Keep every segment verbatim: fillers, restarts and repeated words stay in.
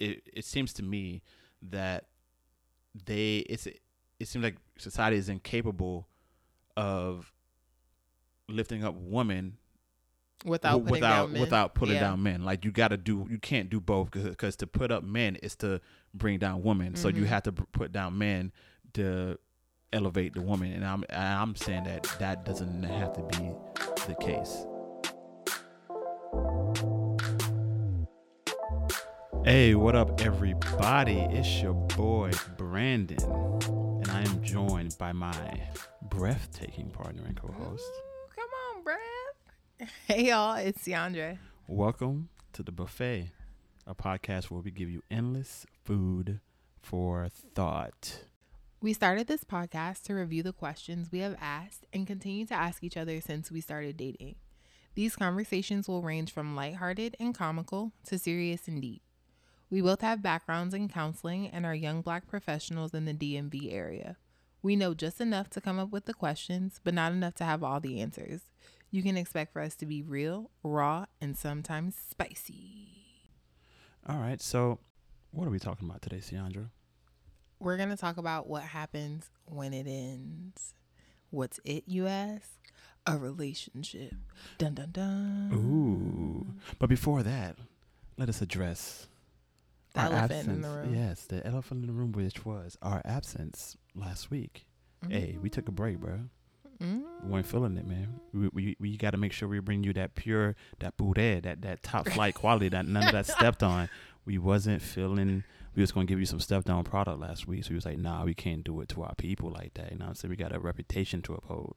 it, it seems to me that they it's it seems like society is incapable of lifting up women without putting without down men. without putting yeah. down men. Like you got to do, you can't do both, because to put up men is to bring down women. Mm-hmm. So you have to put down men to elevate the woman, and I'm I'm saying that that doesn't have to be the case. Hey, what up, everybody? It's your boy Brandan, and I am joined by my breathtaking partner and co-host. Ooh, come on, breath. Hey, y'all! It's Ciandra. Welcome to The Buffet, a podcast where we give you endless food for thought. We started this podcast to review the questions we have asked and continue to ask each other since we started dating. These conversations will range from lighthearted and comical to serious and deep. We both have backgrounds in counseling and are young Black professionals in the D M V area. We know just enough to come up with the questions, but not enough to have all the answers. You can expect for us to be real, raw, and sometimes spicy. All right, so what are we talking about today, Ciandra? We're going to talk about what happens when it ends. What's it, you ask? A relationship. Dun, dun, dun. Ooh. But before that, let us address the elephant absence. in the room. Yes, the elephant in the room, which was our absence last week. Mm-hmm. Hey, we took a break, bro. Mm. We weren't feeling it, man. We we, we got to make sure we bring you that pure, that puree, that, that top flight quality that none of that stepped on. We wasn't feeling... We was going to give you some stepped down product last week. So he was like, nah, we can't do it to our people like that. You know what I'm saying? We got a reputation to uphold.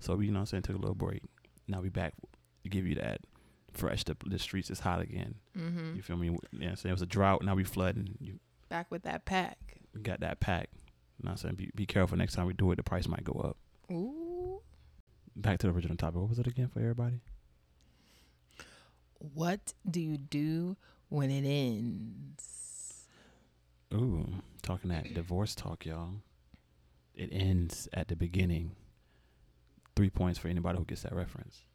So we, you know what I'm saying, took a little break. Now we back to give you that fresh. The, the streets is hot again. Mm-hmm. You feel me? You know what I'm saying? It was a drought. Now we flooding. You back with that pack. We got that pack. You know what I'm saying? Be, be careful next time we do it. The price might go up. Ooh. Back to the original topic. What was it again for everybody? What do you do when it ends? Ooh, talking that divorce talk, y'all. It ends at the beginning. Three points for anybody who gets that reference.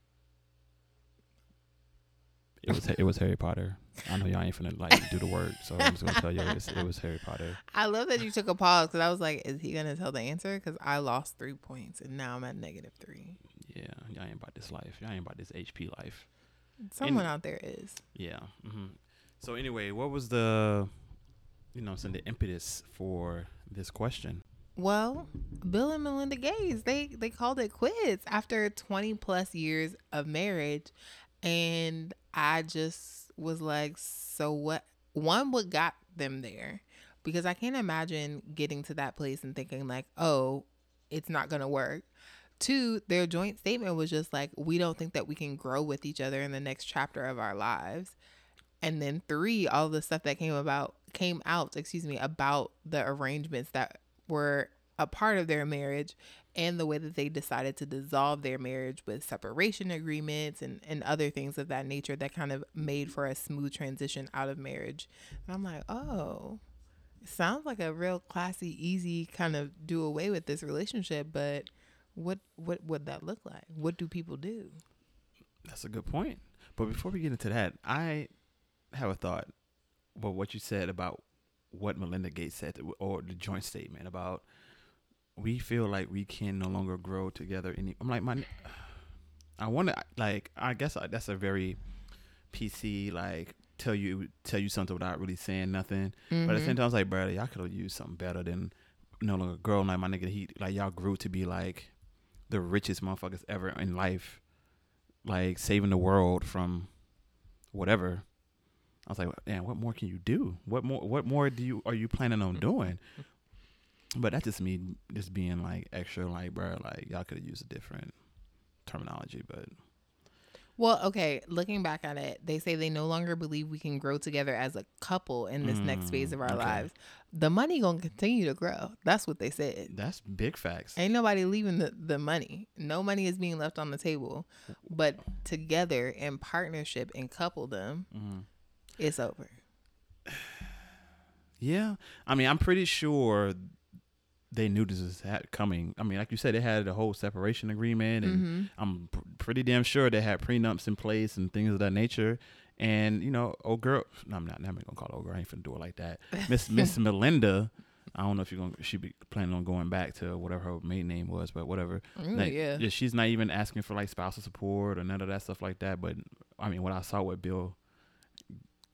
It was it was Harry Potter. I know y'all ain't finna like do the word, so I'm just gonna tell you it was, it was Harry Potter. I love that you took a pause because I was like, is he gonna tell the answer? Because I lost three points and now I'm at negative three. Yeah, y'all ain't about this life. Y'all ain't about this H P life. Someone Any- out there is. Yeah. Mm-hmm. So anyway, what was the You know, send the impetus for this question? Well, Bill and Melinda Gates, they they called it quits after twenty plus years of marriage. And I just was like, so what? One, what got them there? Because I can't imagine getting to that place and thinking like, oh, it's not going to work. Two, their joint statement was just like, we don't think that we can grow with each other in the next chapter of our lives. And then three, all the stuff that came about came out, excuse me, about the arrangements that were a part of their marriage and the way that they decided to dissolve their marriage with separation agreements and, and other things of that nature that kind of made for a smooth transition out of marriage. And I'm like, oh, it sounds like a real classy, easy kind of do away with this relationship. But what what would that look like? What do people do? That's a good point. But before we get into that, I... have a thought but what you said about what Melinda Gates said, or the joint statement about we feel like we can no longer grow together any I'm like my I want to like I guess I, that's a very P C like tell you tell you something without really saying nothing. Mm-hmm. But at the same time I was like, brother, y'all could have used something better than no longer grow. Like my nigga, he like y'all grew to be like the richest motherfuckers ever in life, like saving the world from whatever. I was like, damn, what more can you do? What more What more do you are you planning on doing? But that's just me just being like extra, like, bro, like y'all could have used a different terminology, but. Well, okay, looking back at it, they say they no longer believe we can grow together as a couple in this mm, next phase of our okay. lives. The money gonna continue to grow. That's what they said. That's big facts. Ain't nobody leaving the, the money. No money is being left on the table. But together in partnership and coupledom, mm-hmm. it's over. Yeah. I mean, I'm pretty sure they knew this was coming. I mean, like you said, they had a whole separation agreement and mm-hmm. I'm pr- pretty damn sure they had prenups in place and things of that nature. And, you know, old girl, no, I'm not, I'm not gonna call her old girl. I ain't finna do it like that. Miss Miss Melinda, I don't know if you're gonna, she be planning on going back to whatever her maiden name was, but whatever. Mm, like, yeah. yeah. She's not even asking for like spousal support or none of that stuff like that. But I mean, what I saw what Bill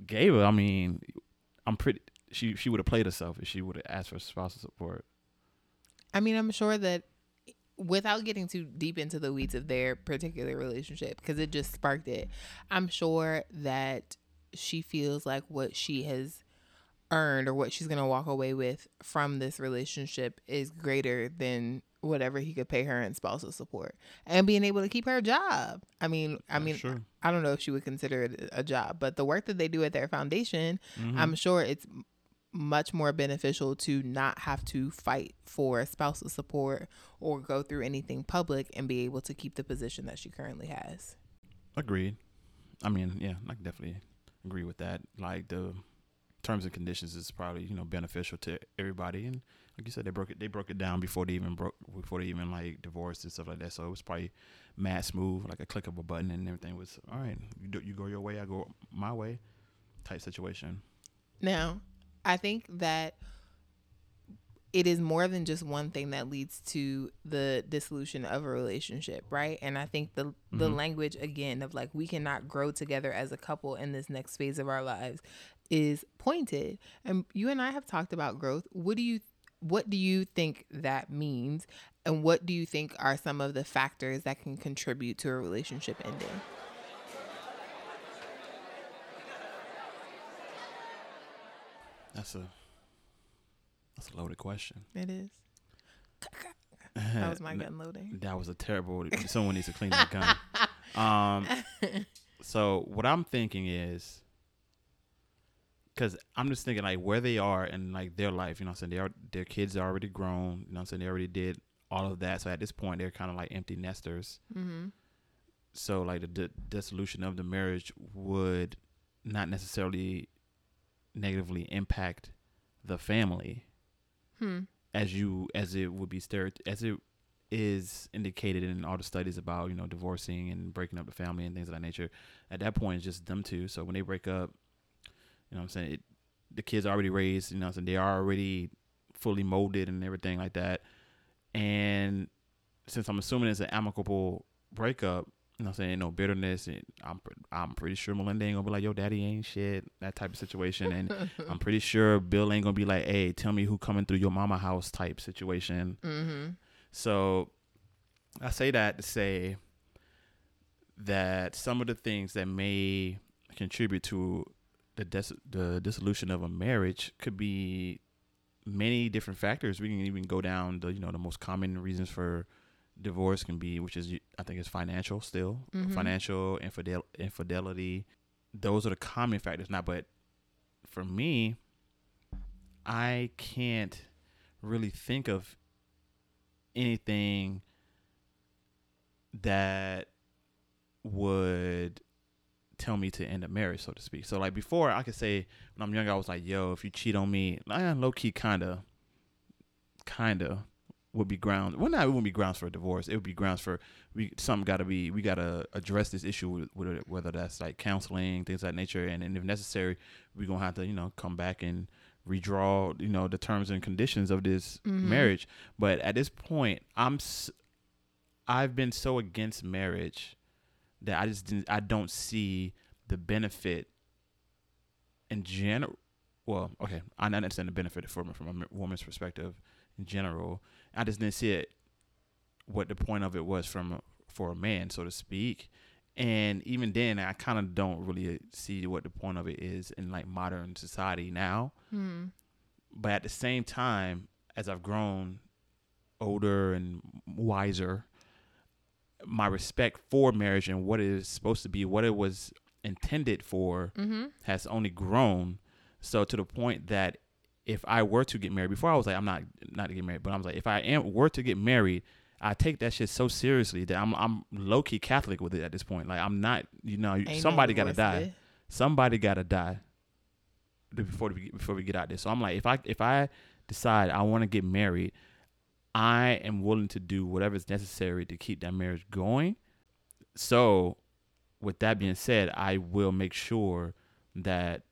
gave her, I mean, I'm pretty, she, she would have played herself if she would have asked for spousal support. I mean, I'm sure that, without getting too deep into the weeds of their particular relationship, because it just sparked it, I'm sure that she feels like what she has earned or what she's going to walk away with from this relationship is greater than whatever he could pay her in spousal support and being able to keep her job. I mean, I mean, sure. I don't know if she would consider it a job, but the work that they do at their foundation, mm-hmm. I'm sure it's much more beneficial to not have to fight for spousal support or go through anything public and be able to keep the position that she currently has. Agreed. I mean, yeah, I can definitely agree with that. Like, the terms and conditions is probably, you know, beneficial to everybody. And like you said, they broke it, they broke it down before they even broke, before they even like divorced and stuff like that. So it was probably mad smooth, like a click of a button and everything was all right. You do, you go your way, I go my way type situation. Now, I think that it is more than just one thing that leads to the dissolution of a relationship, right? And I think the the mm-hmm. language, again, of like, we cannot grow together as a couple in this next phase of our lives is pointed. And you and I have talked about growth. What do you what do you think that means? And what do you think are some of the factors that can contribute to a relationship ending? That's a that's a loaded question. It is. That was my gun loading. That was a terrible. Someone needs to clean that gun. Um, so what I'm thinking is, because I'm just thinking like where they are in like their life. You know, what I'm saying they are, their kids are already grown. You know, what I'm saying they already did all of that. So at this point, they're kind of like empty nesters. Mm-hmm. So like the d- dissolution of the marriage would not necessarily negatively impact the family hmm. as you as it would be stere- as it is indicated in all the studies about, you know, divorcing and breaking up the family and things of that nature. At that point, it's just them two. So when they break up, you know what I'm saying, it, the kids are already raised, you know what I'm saying, they are already fully molded and everything like that. And since I'm assuming it's an amicable breakup, you know what I'm saying, no bitterness. And I'm I'm pretty sure Melinda ain't gonna be like, yo, daddy ain't shit, that type of situation. And I'm pretty sure Bill ain't gonna be like, hey, tell me who coming through your mama house type situation. Mm-hmm. So I say that to say that some of the things that may contribute to the des- the dissolution of a marriage could be many different factors. We can even go down the, you know, the most common reasons for divorce can be, which is, I think it's financial still, mm-hmm. financial, infidel- infidelity. Those are the common factors now, but for me, I can't really think of anything that would tell me to end a marriage, so to speak. So like before, I could say when I'm younger, I was like, yo, if you cheat on me, low key, kinda, kinda. would be grounds. Well, not it wouldn't be grounds for a divorce. It would be grounds for we. Some got to be. We got to address this issue with, with whether that's like counseling, things of that nature, and, and if necessary, we're gonna have to, you know, come back and redraw, you know, the terms and conditions of this mm-hmm. marriage. But at this point, I'm. I've been so against marriage that I just didn't, I don't see the benefit in general. Well, okay, I understand the benefit from from a woman's perspective in general. I just didn't see it, what the point of it was from for a man, so to speak. And even then, I kind of don't really see what the point of it is in like modern society now. Mm. But at the same time, as I've grown older and wiser, my respect for marriage and what it is supposed to be, what it was intended for, mm-hmm. has only grown. So to the point that if I were to get married, before I was like, I'm not not to get married, but I was like, if I am were to get married, I take that shit so seriously that I'm I'm low key Catholic with it at this point. Like I'm not, you know, ain't somebody no gotta die, it. somebody gotta die before we before we get out there. So I'm like, if I if I decide I want to get married, I am willing to do whatever is necessary to keep that marriage going. So with that being said, I will make sure that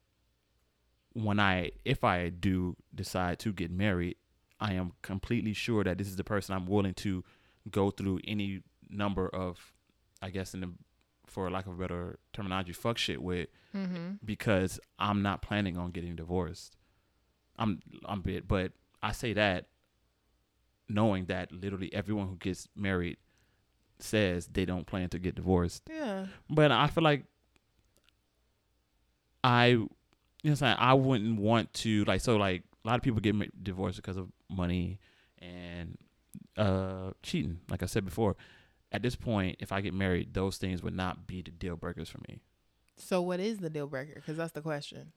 when I, if I do decide to get married, I am completely sure that this is the person I'm willing to go through any number of, I guess, in the, for lack of a better terminology, fuck shit with, mm-hmm. because I'm not planning on getting divorced. I'm, I'm bit, but I say that knowing that literally everyone who gets married says they don't plan to get divorced. Yeah. But I feel like I, you know, what I'm saying, I wouldn't want to like. So like a lot of people get divorced because of money and uh, cheating. Like I said before, at this point, if I get married, those things would not be the deal breakers for me. So what is the deal breaker? Because that's the question.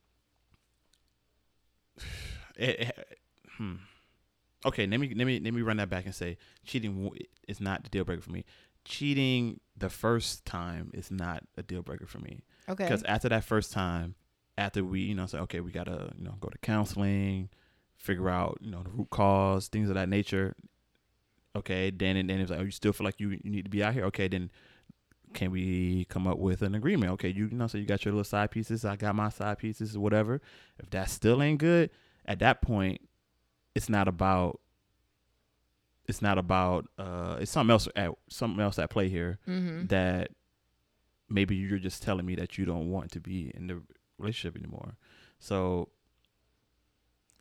It, it, hmm. Okay, let me let me let me run that back and say cheating is not the deal breaker for me. Cheating the first time is not a deal breaker for me. Okay. Because after that first time, after we, you know, say okay, we gotta, you know, go to counseling, figure out, you know, the root cause, things of that nature. Okay, then and then it's like, oh, you still feel like you, you need to be out here. Okay, then can we come up with an agreement? Okay, you, you know, so you got your little side pieces, I got my side pieces, whatever. If that still ain't good, at that point, it's not about, it's not about, uh, it's something else at something else at play here, mm-hmm. that maybe you're just telling me that you don't want to be in the relationship anymore. So,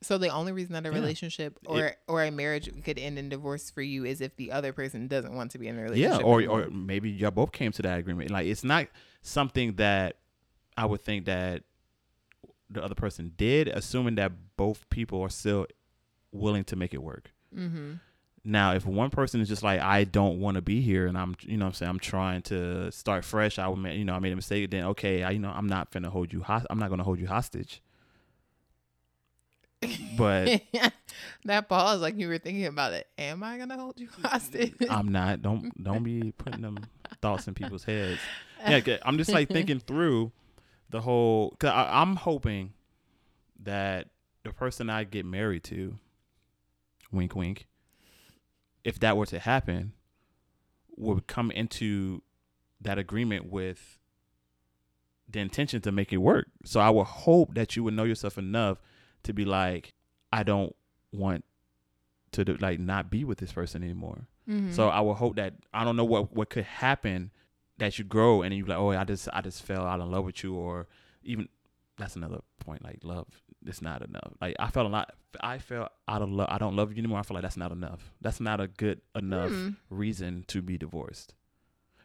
so the only reason that a yeah, relationship or it, or a marriage could end in divorce for you is if the other person doesn't want to be in a relationship. Yeah, or anymore. Or maybe y'all both came to that agreement. Like it's not something that I would think that the other person did, assuming that both people are still willing to make it work. Mm-hmm. Now, if one person is just like, I don't want to be here, and I'm, you know what I'm saying, I'm trying to start fresh, I would, you know, I made a mistake, then okay, I, you know, I'm not finna hold you, host- I'm not gonna hold you hostage. But that pause, like you were thinking about it. Am I gonna hold you hostage? I'm not. Don't don't be putting them thoughts in people's heads. Yeah, I'm just like thinking through the whole. Cause I, I'm hoping that the person I get married to, wink, wink, if that were to happen, would come into that agreement with the intention to make it work. So I would hope that you would know yourself enough to be like, I don't want to do, like not be with this person anymore. Mm-hmm. So I would hope that, I don't know what, what could happen, that you grow and you're like, oh, I just I just fell out in love with you, or even that's another point. Like love, it's not enough. Like I felt a lot. I felt out of love. I don't love you anymore. I feel like that's not enough. That's not a good enough mm. reason to be divorced,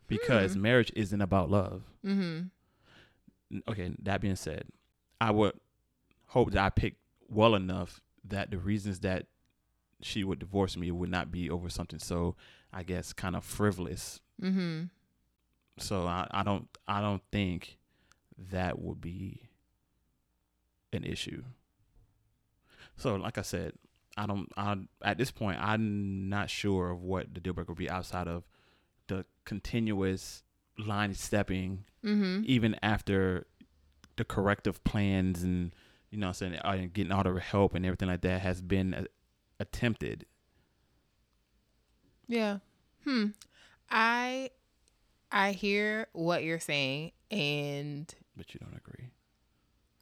because mm. marriage isn't about love. Mm-hmm. Okay. That being said, I would hope that I picked well enough that the reasons that she would divorce me would not be over something so, I guess, kind of frivolous. Mm-hmm. So I, I don't I don't think that would be an issue. So like I said, I don't I at this point I'm not sure of what the deal breaker would be outside of the continuous line stepping, mm-hmm. even after the corrective plans and, you know what I'm saying, getting all the help and everything like that has been uh, attempted. Yeah. Hmm. I I hear what you're saying, and but you don't agree.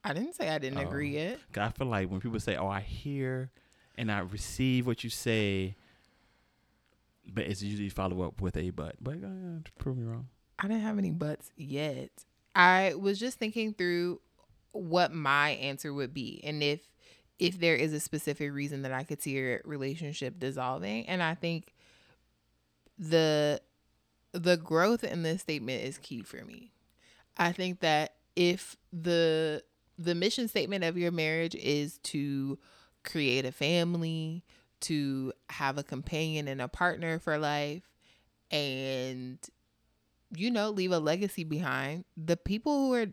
I didn't say I didn't oh, agree yet. I feel like when people say, "Oh, I hear and I receive what you say," but it's usually follow up with a but. But uh, prove me wrong. I didn't have any buts yet. I was just thinking through what my answer would be, and if if there is a specific reason that I could see your relationship dissolving. And I think the the growth in this statement is key for me. I think that if the the mission statement of your marriage is to create a family, to have a companion and a partner for life, and, you know, leave a legacy behind, the people who are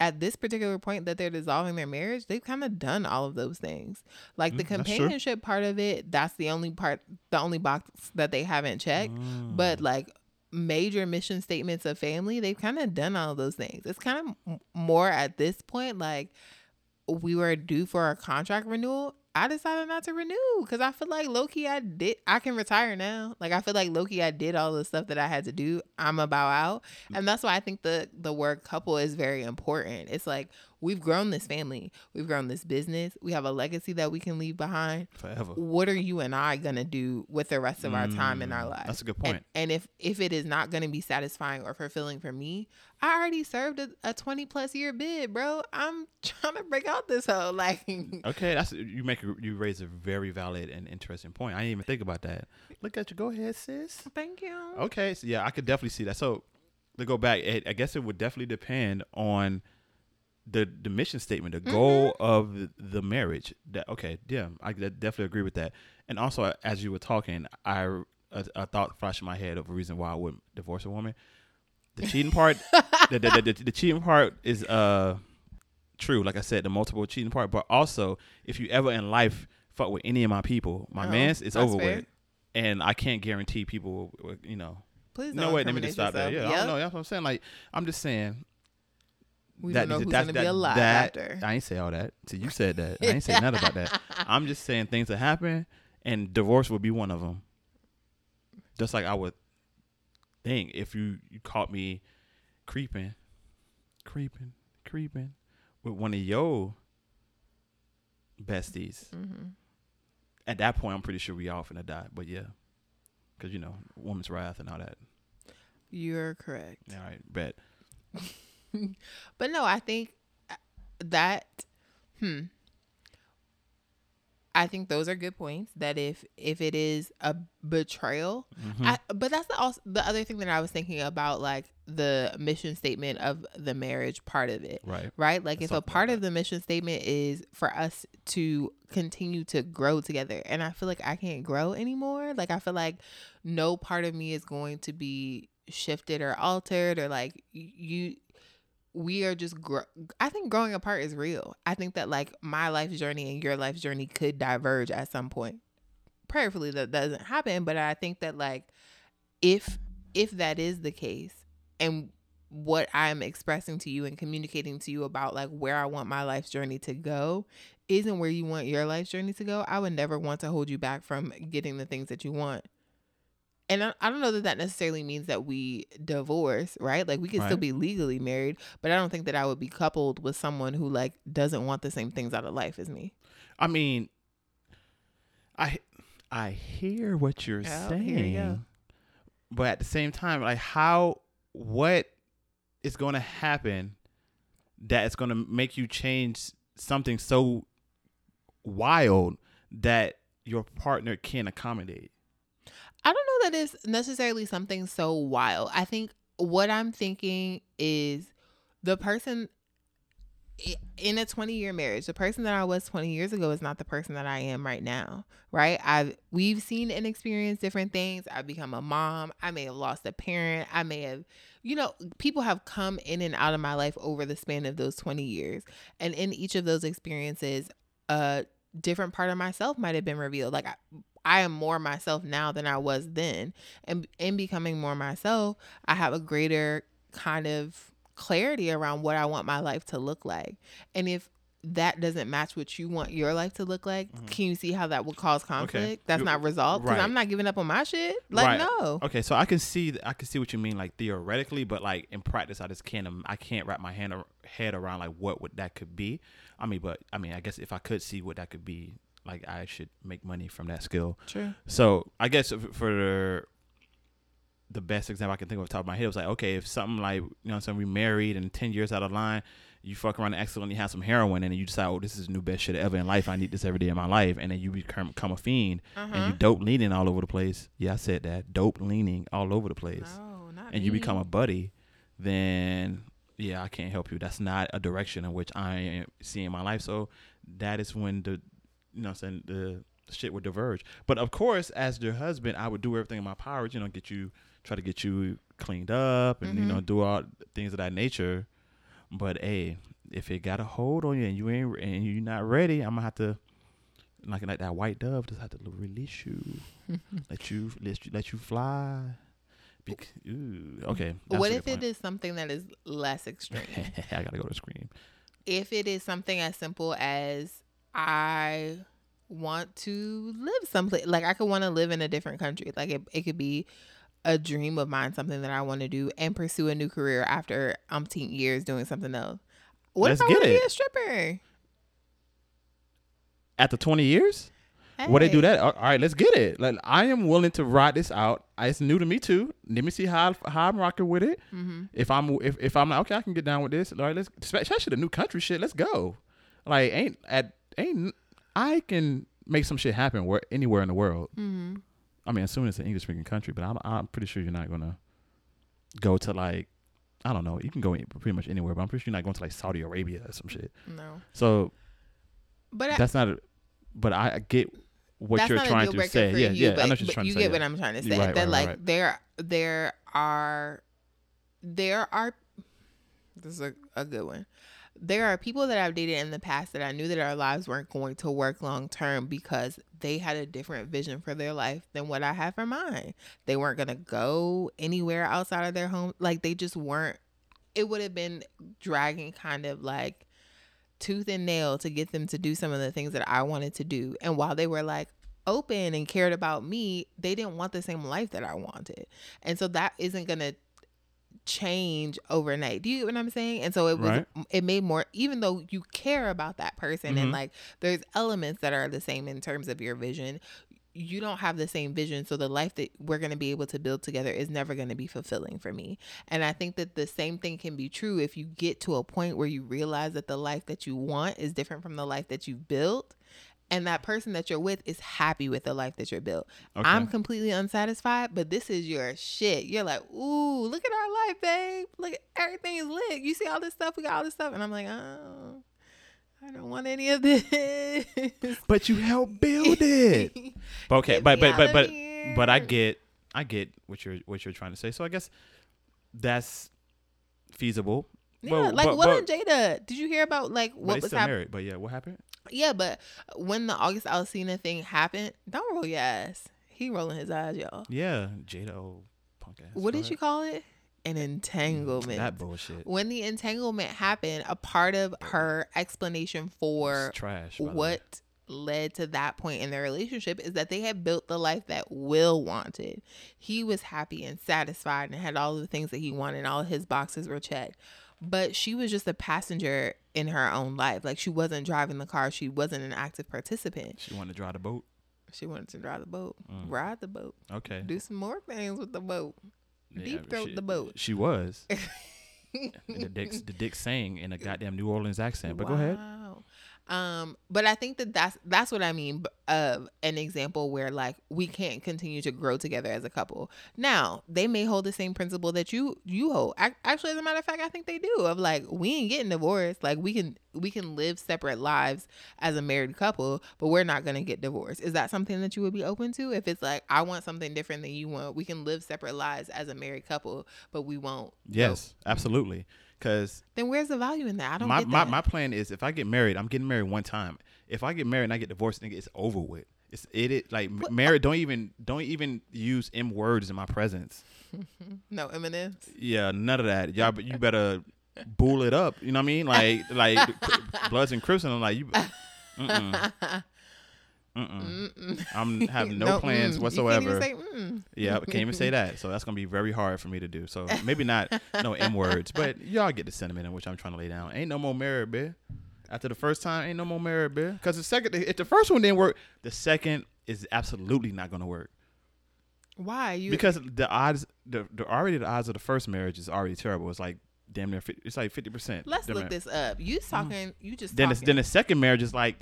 at this particular point that they're dissolving their marriage, they've kind of done all of those things. Like the mm, companionship part of it, that's the only part, the only box that they haven't checked. Mm. But like major mission statements of family, they've kind of done all of those things. It's kind of m- more at this point, like we were due for our contract renewal I decided not to renew because I feel like low-key I did. I can retire now. Like, I feel like low-key I did all the stuff that I had to do. I'm a bow out. And that's why I think the, the word couple is very important. It's like, we've grown this family. We've grown this business. We have a legacy that we can leave behind. Forever. What are you and I going to do with the rest of mm, our time in our lives? That's a good point. And, and if, if it is not going to be satisfying or fulfilling for me, I already served a, a twenty plus year bid, bro. I'm trying to break out this whole, like. Okay, that's you make a, you raise a very valid and interesting point. I didn't even think about that. Look at you. Go ahead, sis. Thank you. Okay, so yeah, I could definitely see that. So to go back, it, I guess it would definitely depend on the the mission statement, the mm-hmm. goal of the marriage. That okay, yeah, I definitely agree with that. And also, as you were talking, I a, a thought flashed in my head of a reason why I wouldn't divorce a woman. The cheating part, the, the, the, the, the cheating part is uh true. Like I said, the multiple cheating part. But also, if you ever in life fuck with any of my people, my oh, man's, it's over fair. With, and I can't guarantee people. You know, please no wait. Let me just stop yourself. That. Yeah, yep. I know. That's what I'm saying. Like, I'm just saying. We that, don't know that, who's that, gonna that, be alive that, after. I ain't say all that. So you said that. I ain't say nothing about that. I'm just saying things that happen, and divorce would be one of them. Just like I would think if you, you caught me creeping, creeping, creeping with one of your besties. Mm-hmm. At that point, I'm pretty sure we all finna die. But yeah, because you know, woman's wrath and all that. You're correct. All right, bet. But no, I think that, hmm, I think those are good points. That if if it is a betrayal, mm-hmm. I, but that's the also the other thing that I was thinking about, like the mission statement of the marriage part of it, right? Right? Like, that's if a part like of the mission statement is for us to continue to grow together, and I feel like I can't grow anymore. Like, I feel like no part of me is going to be shifted or altered, or like you. We are just, gr- I think growing apart is real. I think that like my life's journey and your life's journey could diverge at some point. Prayerfully that doesn't happen. But I think that like, if, if that is the case, and what I'm expressing to you and communicating to you about like where I want my life's journey to go isn't where you want your life's journey to go, I would never want to hold you back from getting the things that you want. And I, I don't know that that necessarily means that we divorce, right? Like, we can right. still be legally married, but I don't think that I would be coupled with someone who like doesn't want the same things out of life as me. I mean, I I hear what you're oh, saying, here you go. But at the same time, like, how what is going to happen that it's going to make you change something so wild that your partner can't accommodate? I don't know that it's necessarily something so wild. I think what I'm thinking is the person in a twenty year marriage, the person that I was twenty years ago is not the person that I am right now, right? I've, we've seen and experienced different things. I've become a mom. I may have lost a parent. I may have, you know, people have come in and out of my life over the span of those twenty years. And in each of those experiences, a different part of myself might've been revealed. Like I, I am more myself now than I was then. And in becoming more myself, I have a greater kind of clarity around what I want my life to look like. And if that doesn't match what you want your life to look like, mm-hmm. can you see how that would cause conflict? Okay. That's You're, not resolved because right. I'm not giving up on my shit. Like, right. no. Okay, so I can see I can see what you mean, like theoretically, but like in practice, I just can't. I can't wrap my hand, head around like what would that could be. I mean, but I mean, I guess if I could see what that could be, like I should make money from that skill. True. So I guess for the best example I can think of off the top of my head was like, okay, if something like, you know what I'm saying, we married and ten years out of line, you fuck around and accidentally have some heroin and you decide, oh, this is the new best shit ever in life. I need this every day of my life. And then you become, become a fiend uh-huh. and you dope leaning all over the place. Yeah, I said that. Dope leaning all over the place. No, not And me. You become a buddy. Then, yeah, I can't help you. That's not a direction in which I am seeing my life. So that is when the, you know what I'm saying, the shit would diverge. But of course, as your husband, I would do everything in my power, you know, get you, try to get you cleaned up and, mm-hmm. you know, do all things of that nature. But, hey, if it got a hold on you and you ain't, and you're not ready, I'm going to have to, like, like that white dove, just have to release you, let you, let you, let you fly. Bec- Ooh, okay. What if it is something that is less extreme? I got to go to Scream. If it is something as simple as, I want to live someplace. Like, I could want to live in a different country. Like, it, it could be a dream of mine, something that I want to do and pursue a new career after umpteen years doing something else. What Let's if I want to be a stripper? After twenty years? Hey. What they do that? All right, let's get it. Like, I am willing to ride this out. It's new to me too. Let me see how how I'm rocking with it. Mm-hmm. If I'm if, if I'm like, okay, I can get down with this. All right, let's, especially the new country shit. Let's go. Like, ain't at ain't I can make some shit happen where anywhere in the world. Mm-hmm. I mean, assuming it's an English speaking country, but I'm I'm pretty sure you're not gonna go to, like, I don't know. You can go pretty much anywhere, but I'm pretty sure you're not going to, like, Saudi Arabia or some shit. No. So, but that's I, not. A, but I get what you're trying to say. Yeah, you, yeah. But, I know what you're trying to say. You get what I'm trying to say. Right, that right, like right. there, there are, there are. This is a, a good one. There are people that I've dated in the past that I knew that our lives weren't going to work long term because they had a different vision for their life than what I had for mine. They weren't going to go anywhere outside of their home. Like, they just weren't. It would have been dragging kind of like tooth and nail to get them to do some of the things that I wanted to do. And while they were, like, open and cared about me, they didn't want the same life that I wanted. And so that isn't going to change overnight. Do you get what I'm saying? And so it was, right. it made more, even though you care about that person, mm-hmm. and, like, there's elements that are the same in terms of your vision, you don't have the same vision. So the life that we're going to be able to build together is never going to be fulfilling for me. And I think that the same thing can be true if you get to a point where you realize that the life that you want is different from the life that you built, and that person that you're with is happy with the life that you're built. Okay. I'm completely unsatisfied, but this is your shit. You're like, ooh, look at our life, babe. Look, everything is lit. You see all this stuff? We got all this stuff. And I'm like, oh, I don't want any of this. But you helped build it. Okay, but but but but here. but I get I get what you're what you're trying to say. So I guess that's feasible. Yeah, but, like but, Will and Jada. Did you hear about like what was happening? But yeah, what happened? Yeah, but when the August Alsina thing happened, don't roll your ass. He rolling his eyes, y'all. Yeah, Jada, old punk ass. What did you call it? An entanglement. That bullshit. When the entanglement happened, a part of her explanation for trash, what led to that point in their relationship is that they had built the life that Will wanted. He was happy and satisfied and had all the things that he wanted. All his boxes were checked. But she was just a passenger in her own life. Like, she wasn't driving the car. She wasn't an active participant. She wanted to drive the boat. She wanted to drive the boat. Mm. Ride the boat. Okay. Do some more things with the boat. Yeah, deep throat she, the boat. She was. the, dick, the dick sang in a goddamn New Orleans accent. But wow. Go ahead. Um, but I think that that's, that's what I mean of an example where, like, we can't continue to grow together as a couple. Now, they may hold the same principle that you, you hold. I, actually, as a matter of fact, I think they do, of like, we ain't getting divorced. Like, we can, we can live separate lives as a married couple, but we're not going to get divorced. Is that something that you would be open to? If it's like, I want something different than you want, we can live separate lives as a married couple, but we won't. Yes, go. Absolutely. Cause then where's the value in that? I don't my, get that. My, my plan is if I get married, I'm getting married one time. If I get married and I get divorced, nigga, it's over with. It's it, it like what? Married. Don't even don't even use M words in my presence. No M and M's. Yeah, none of that. Y'all, but you better bull it up. You know what I mean? Like like Bloods and Crips. And I'm like you. Mm-mm. Mm-mm. Mm-mm. I'm having no, no plans mm. whatsoever. You can't even say, mm. Yeah, I can't even say that. So that's gonna be very hard for me to do. So maybe not no M words, but y'all get the sentiment in which I'm trying to lay down. Ain't no more married, bitch. After the first time, ain't no more married, bitch. Because the second, if the first one didn't work, the second is absolutely not gonna work. Why? You because the odds, the, the already the odds of the first marriage is already terrible. It's like damn near, it's like fifty percent. Let's damn look near. This up. You talking? Mm. You just then talking. Then the second marriage is like.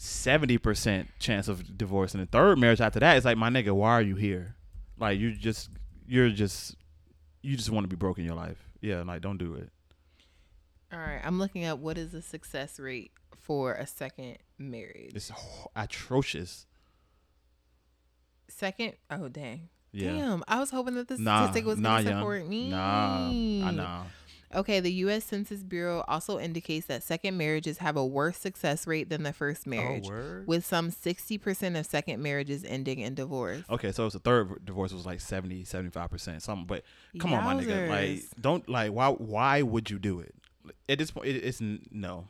seventy percent chance of divorce, and the third marriage after that is like, my nigga, why are you here? Like, you just you're just you just want to be broke in your life. Yeah, like, don't do it. All right, I'm looking at what is the success rate for a second marriage. It's atrocious. Second, oh dang, yeah. Damn, I was hoping that the nah, statistic was nah, gonna support young. me. Nah, I know. Okay, the U S Census Bureau also indicates that second marriages have a worse success rate than the first marriage, oh, word? with some sixty percent of second marriages ending in divorce. Okay, so it was the third divorce was like seventy, seventy-five percent, something. But come Yowzers. on, my nigga. Like, don't, like, why Why would you do it? At this point, it, it's no.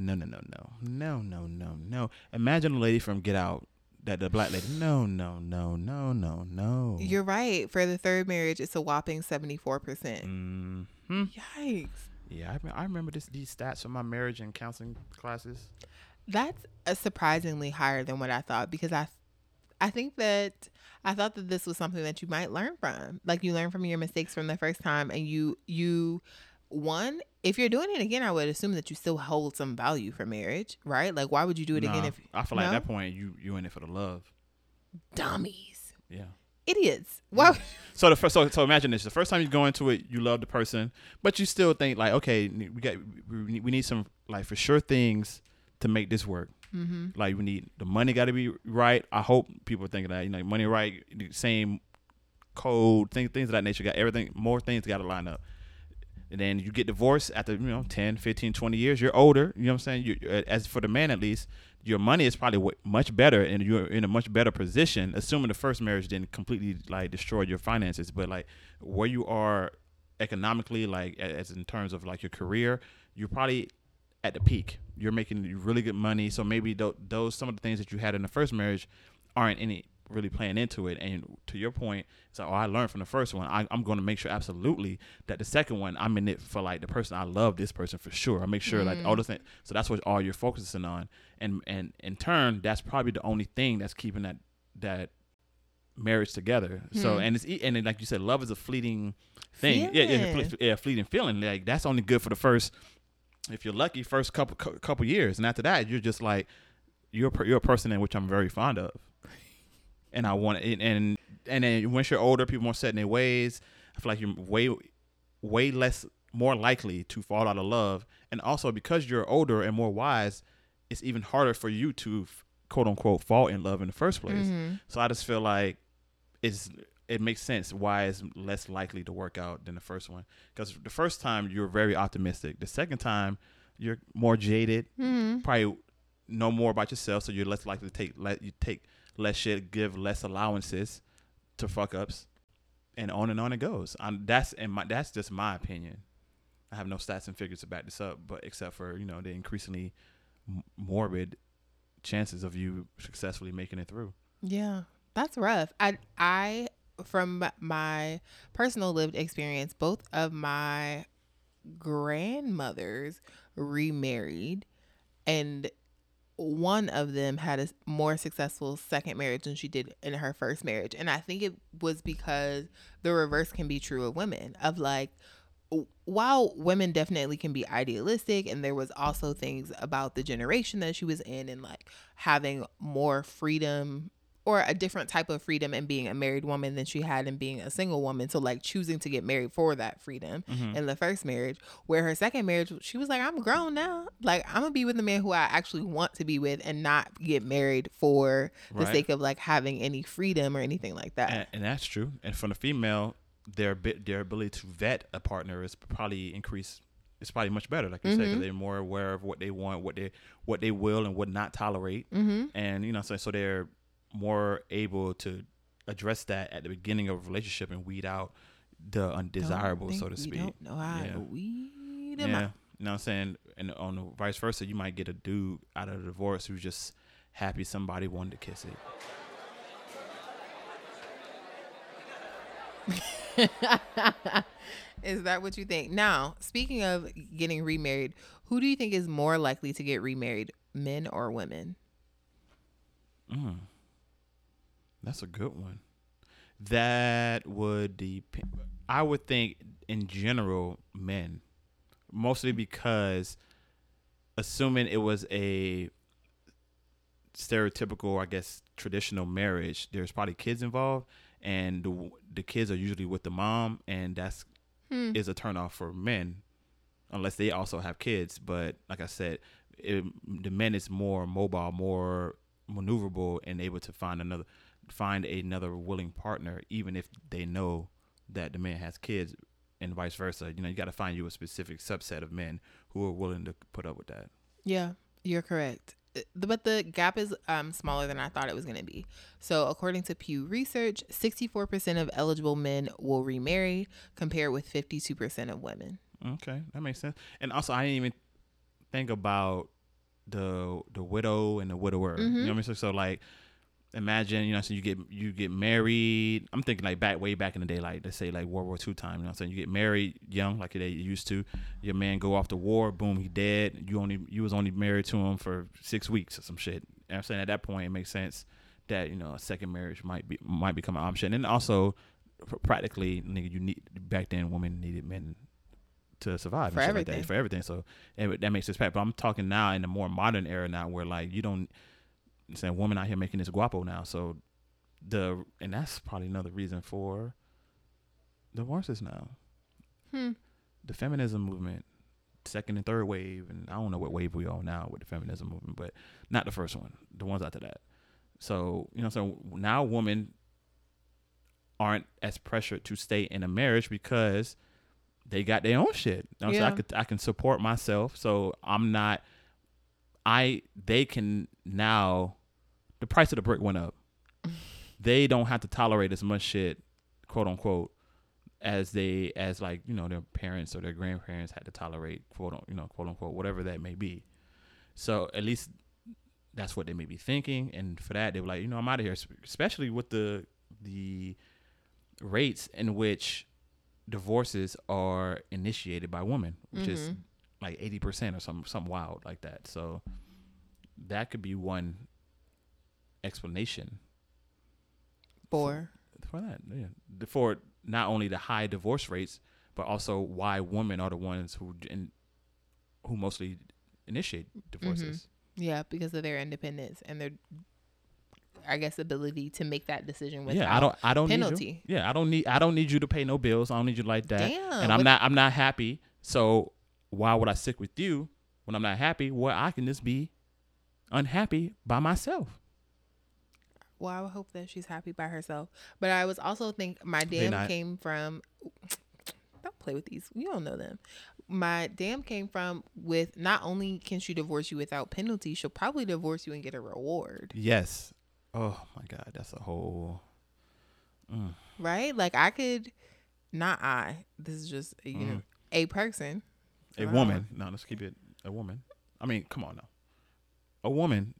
No, no, no, no, no, no, no, no. Imagine a lady from Get Out, that the black lady. No, no, no, no, no, no. You're right. For the third marriage, it's a whopping seventy-four percent. Mm-hmm. Yikes. Yeah, I, I remember this, these stats from my marriage and counseling classes. That's a surprisingly higher than what I thought, because I, I think that I thought that this was something that you might learn from. Like, you learn from your mistakes from the first time, and you you. One, if you're doing it again, I would assume that you still hold some value for marriage, right? Like, why would you do it nah, again? If I feel like no? At that point, you you in it for the love. Dummies. Yeah. Idiots. Well, yeah. so the first, so so imagine this: the first time you go into it, you love the person, but you still think like, okay, we got we need some like for sure things to make this work. Mm-hmm. Like, we need the money got to be right. I hope people are thinking that, you know, money right, same code, things things of that nature. Got everything, more things got to line up. And then you get divorced after, you know, ten, fifteen, twenty years. You're older. You know what I'm saying? You, as for the man, at least, your money is probably w- much better, and you're in a much better position, assuming the first marriage didn't completely, like, destroy your finances. But, like, where you are economically, like, as in terms of, like, your career, you're probably at the peak. You're making really good money. So maybe th- those some of the things that you had in the first marriage aren't any really playing into it. And to your point, it's like, oh, I learned from the first one. I, I'm going to make sure absolutely that the second one, I'm in it for like the person. I love this person for sure. I make sure mm. like all those things. So that's what all you're focusing on. And, and in turn, that's probably the only thing that's keeping that, that marriage together. Mm. So, and it's, and then, like you said, love is a fleeting thing. Yeah, yeah, yeah. Fleeting feeling. Like, that's only good for the first, if you're lucky, first couple, couple years. And after that, you're just like, you're, you're a person in which I'm very fond of. And I want it, and and then once you're older, people are more set in their ways. I feel like you're way, way less, more likely to fall out of love. And also, because you're older and more wise, it's even harder for you to quote unquote fall in love in the first place. Mm-hmm. So I just feel like it's it makes sense why it's less likely to work out than the first one. Because the first time you're very optimistic, the second time you're more jaded, mm-hmm. probably know more about yourself, so you're less likely to take let you take. less shit, give less allowances to fuck ups, and on and on it goes. I'm, that's and my that's just my opinion. I have no stats and figures to back this up, but except for, you know, the increasingly m- morbid chances of you successfully making it through. Yeah, that's rough. I I from my personal lived experience, both of my grandmothers remarried, and one of them had a more successful second marriage than she did in her first marriage. And I think it was because the reverse can be true of women, of like, while women definitely can be idealistic, and there was also things about the generation that she was in, and like having more freedom or a different type of freedom and being a married woman than she had in being a single woman. So like choosing to get married for that freedom mm-hmm. in the first marriage, where her second marriage, she was like, I'm grown now. Like, I'm gonna be with the man who I actually want to be with, and not get married for right. the sake of like having any freedom or anything like that. And, and that's true. And from the female, their bit, their ability to vet a partner is probably increased. It's probably much better, like you mm-hmm. said, because they're more aware of what they want, what they, what they will and would not tolerate. Mm-hmm. And, you know, so, so they're more able to address that at the beginning of a relationship and weed out the undesirable, so to speak. You don't know how yeah. to weed them yeah. out. You know what I'm saying? And on the vice versa, you might get a dude out of a divorce who's just happy somebody wanted to kiss it. Is that what you think? Now, speaking of getting remarried, who do you think is more likely to get remarried, men or women? Mm. That's a good one. That would depend. I would think in general, men, mostly because, assuming it was a stereotypical, I guess, traditional marriage, there's probably kids involved, and the, the kids are usually with the mom, and that's hmm. is a turnoff for men, unless they also have kids. But like I said, it, the men is more mobile, more maneuverable, and able to find another. find another willing partner, even if they know that the man has kids, and vice versa. You know, you got to find you a specific subset of men who are willing to put up with that. Yeah, you're correct. But the gap is um, smaller than I thought it was going to be. So according to Pew Research, sixty-four percent of eligible men will remarry, compared with fifty-two percent of women. Okay, that makes sense. And also, I didn't even think about the the widow and the widower. Mm-hmm. You know what I mean? So, so like, imagine, you know, so you get you get married. I'm thinking like back way back in the day, like let's say like World War Two time. You know what I'm saying? You get married young, like they used to. Your man go off to war, boom, he dead. You only you was only married to him for six weeks or some shit. You know what I'm saying? At that point, it makes sense that, you know, a second marriage might be might become an option. And also, practically, nigga, you need back then women needed men to survive for and everything. Like that, for everything. So and that makes sense. But I'm talking now in the more modern era now, where like you don't. Saying women out here making this guapo now, so the and that's probably another reason for divorces now. Hmm. The feminism movement, second and third wave, and I don't know what wave we are now with the feminism movement, but not the first one, the ones after that. So you know, so now women aren't as pressured to stay in a marriage because they got their own shit. You know, yeah. So I could I can support myself, so I'm not. I they can now. The price of the brick went up. They don't have to tolerate as much shit, quote unquote, as they as like, you know, their parents or their grandparents had to tolerate, quote unquote, you know, quote unquote, whatever that may be. So at least that's what they may be thinking, and for that they were like, you know, I'm out of here. Especially with the the rates in which divorces are initiated by women, which mm-hmm. is like eighty percent or some some wild like that. So that could be one explanation for for that, yeah. For not only the high divorce rates, but also why women are the ones who in, who mostly initiate divorces. Mm-hmm. Yeah, because of their independence and their, I guess, ability to make that decision without yeah, I don't, I don't penalty. Need you. Yeah, I don't need I don't need you to pay no bills. I don't need you like that. Damn, and I'm not I'm not happy. So why would I stick with you when I'm not happy? Well, I can just be unhappy by myself. Well, I would hope that she's happy by herself. But I was also think my dam came from. Don't play with these. You don't know them. My dam came from with not only can she divorce you without penalty, she'll probably divorce you and get a reward. Yes. Oh my God, that's a whole. Mm. Right? Like I could, not I. This is just you mm. know a person. A wow. woman. No, let's keep it a woman. I mean, come on now. A woman.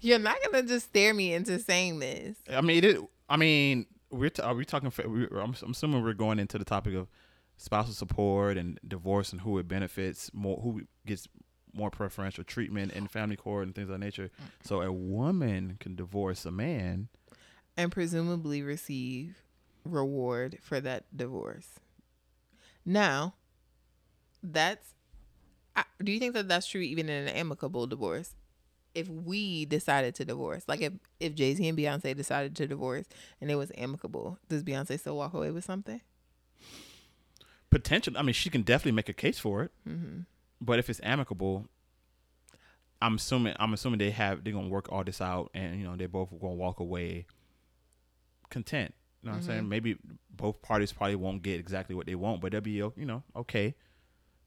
You're not gonna just stare me into saying this. I mean, it. I mean, we're t- are we talking? For, we, I'm, I'm assuming we're going into the topic of spousal support and divorce and who it benefits more, who gets more preferential treatment in family court and things of that nature. So a woman can divorce a man. And presumably receive reward for that divorce. Now, that's. I, do you think that that's true even in an amicable divorce? If we decided to divorce, like if, if Jay-Z and Beyonce decided to divorce and it was amicable, does Beyonce still walk away with something? Potentially. I mean, she can definitely make a case for it. Mm-hmm. But if it's amicable, I'm assuming I'm assuming they have they're gonna work all this out, and you know they both gonna walk away. Content, you know what mm-hmm. I'm saying? Maybe both parties probably won't get exactly what they want, but they'll be, you know, okay,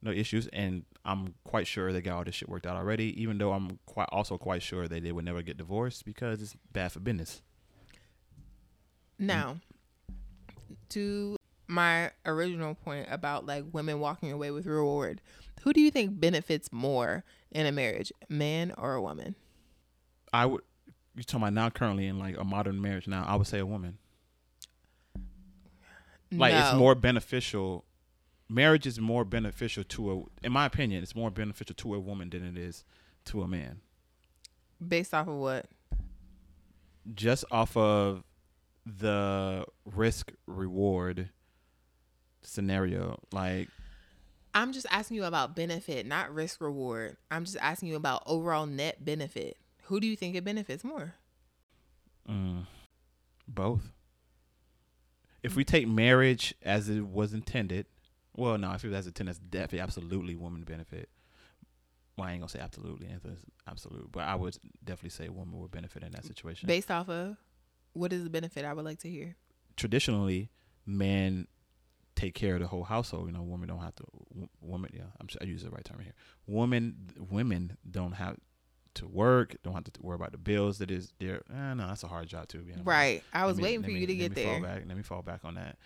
no issues. And I'm quite sure they got all this shit worked out already, even though I'm quite also quite sure that they would never get divorced because it's bad for business. Now, mm-hmm. to my original point about like women walking away with reward, who do you think benefits more in a marriage, man or a woman? I would. You're talking about now currently in like a modern marriage now, I would say a woman. Like no. It's more beneficial. Marriage is more beneficial to a, in my opinion, it's more beneficial to a woman than it is to a man. Based off of what? Just off of the risk reward scenario. Like, I'm just asking you about benefit, not risk reward. I'm just asking you about overall net benefit. Who do you think it benefits more? Mm, both. If we take marriage as it was intended, well, no, if it was as intended, that's definitely absolutely woman benefit. Well, I ain't gonna say absolutely, absolute, but I would definitely say woman would benefit in that situation. Based off of what is the benefit? I would like to hear. Traditionally, men take care of the whole household. You know, women don't have to. Women, yeah, I'm sure I use the right term here. Women, women don't have. To work, don't have to worry about the bills that is there. Eh, no, that's a hard job too. You know? Right. I was me, waiting for me, you to get there. Let me fall back. Let me fall back on that.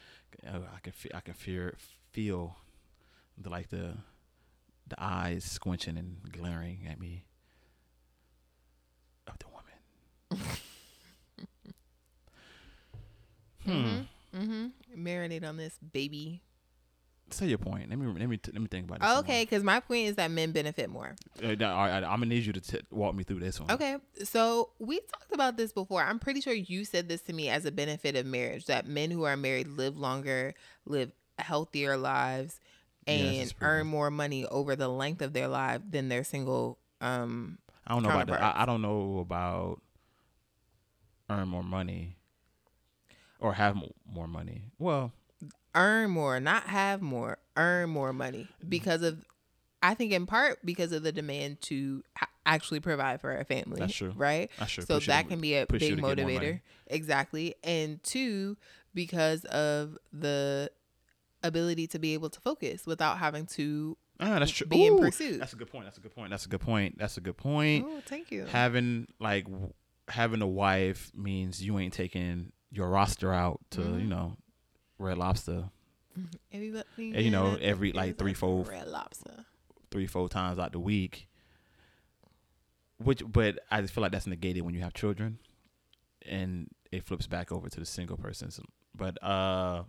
I can, fe- I can fear, feel the like the the eyes squinching and glaring at me of the woman. hmm. Mm-hmm. Marinate on this, baby. Say your point. Let me let me let me think about this. Okay, because my point is that men benefit more. Uh, no, I, I, I'm gonna need you to t- walk me through this one. Okay, so we talked about this before. I'm pretty sure you said this to me as a benefit of marriage, that men who are married live longer, live healthier lives, and yes, earn more money over the length of their life than their single. Um, I don't know about that. I, I don't know about earn more money or have m- more money. Well. Earn more, not have more, earn more money because of, I think in part because of the demand to actually provide for a family. That's true. Right? That's true. So push that to, can be a big motivator. Exactly. And two, because of the ability to be able to focus without having to ah, that's true. be Ooh, in pursuit. That's a good point. That's a good point. That's a good point. That's a good point. Oh, thank you. Having like having a wife means you ain't taking your roster out to, mm-hmm. you know, Red Lobster, and, you know, every like three, four, Red Lobster, three, four times out the week. Which, but I just feel like that's negated when you have children, and it flips back over to the single persons. But uh,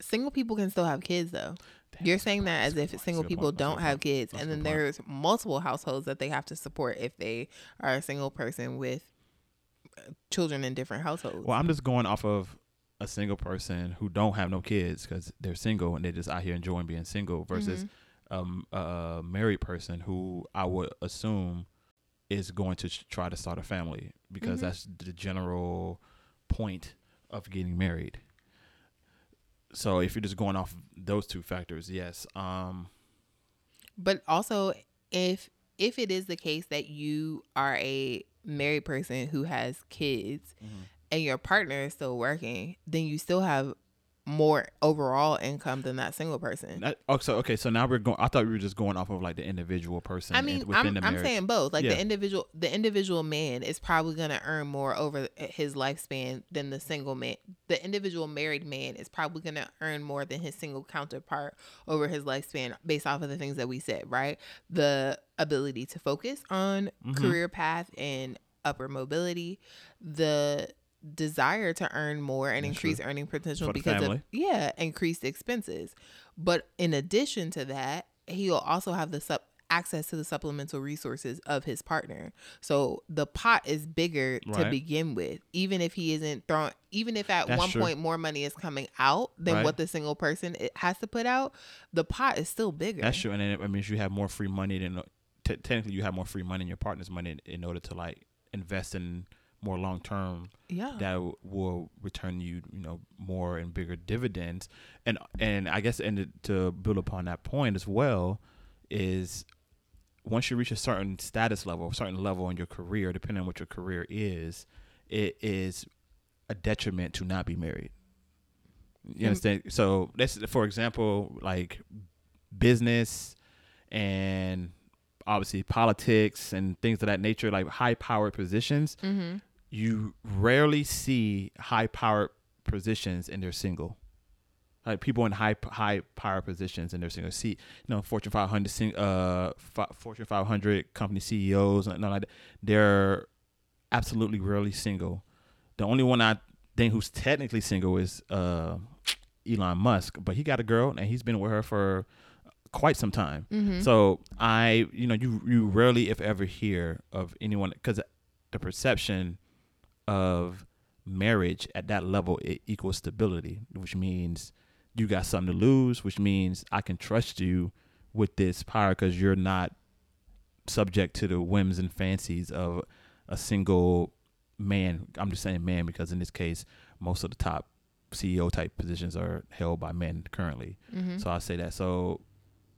single people can still have kids, though. You're saying that as if single people don't have kids, and then there's multiple households that they have to support if they are a single person with children in different households. Well, I'm just going off of. A single person who don't have no kids because they're single and they're just out here enjoying being single versus mm-hmm. um, a married person who I would assume is going to try to start a family because mm-hmm. that's the general point of getting married. So if you're just going off those two factors, yes. Um, but also, if if it is the case that you are a married person who has kids. Mm-hmm. and your partner is still working, then you still have more overall income than that single person. That, oh, so, okay, so now we're going, I thought we were just going off of like the individual person. I mean, in, within I'm, the marriage. I'm saying both. Like yeah. the individual the individual man is probably going to earn more over his lifespan than the single man. The individual married man is probably going to earn more than his single counterpart over his lifespan based off of the things that we said, right? The ability to focus on mm-hmm. career path and upper mobility, the desire to earn more and That's increase true. earning potential because family. of yeah increased expenses, but in addition to that he'll also have the sub access to the supplemental resources of his partner, so the pot is bigger right. to begin with, even if he isn't throwing even if at That's one true. point more money is coming out than right. what the single person has to put out, the pot is still bigger. That's true. And then it means you have more free money than t- technically you have more free money in your partner's money in, in order to like invest in more long-term yeah. that w- will return you, you know, more and bigger dividends. And, and I guess, and to build upon that point as well is once you reach a certain status level, a certain level in your career, depending on what your career is, it is a detriment to not be married. You understand? Mm-hmm. So that's, for example, like business and obviously politics and things of that nature, like high powered positions. Mm-hmm. You rarely see high-powered positions and they're single. Like people in high high power positions and they're single. See, you know, Fortune five hundred, uh, Fortune five hundred company C E Os and all that. They're absolutely rarely single. The only one I think who's technically single is uh, Elon Musk, but he got a girl and he's been with her for quite some time. Mm-hmm. So I, you know, you you rarely, if ever, hear of anyone because the perception of marriage at that level, it equals stability, which means you got something to lose, which means I can trust you with this power because you're not subject to the whims and fancies of a single man. I'm just saying man because in this case, most of the top C E O type positions are held by men currently. Mm-hmm. So I say that. So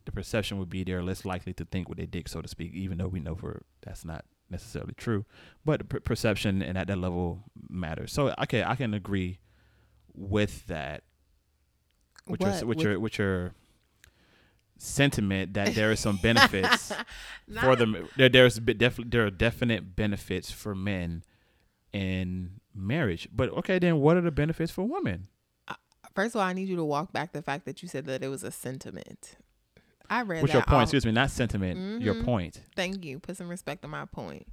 the perception would be they're less likely to think with their dick, so to speak, even though we know for that's not necessarily true, but the per- perception and at that level matters. So okay, I can agree with that, with what? your with, with your with your sentiment that there is some benefits for them. There there's def- there are definite benefits for men in marriage, but okay, then what are the benefits for women? Uh, First of all, I need you to walk back the fact that you said that it was a sentiment. I read What's that. What's your point? All... Excuse me, not sentiment. Mm-hmm. Your point. Thank you. Put some respect on my point.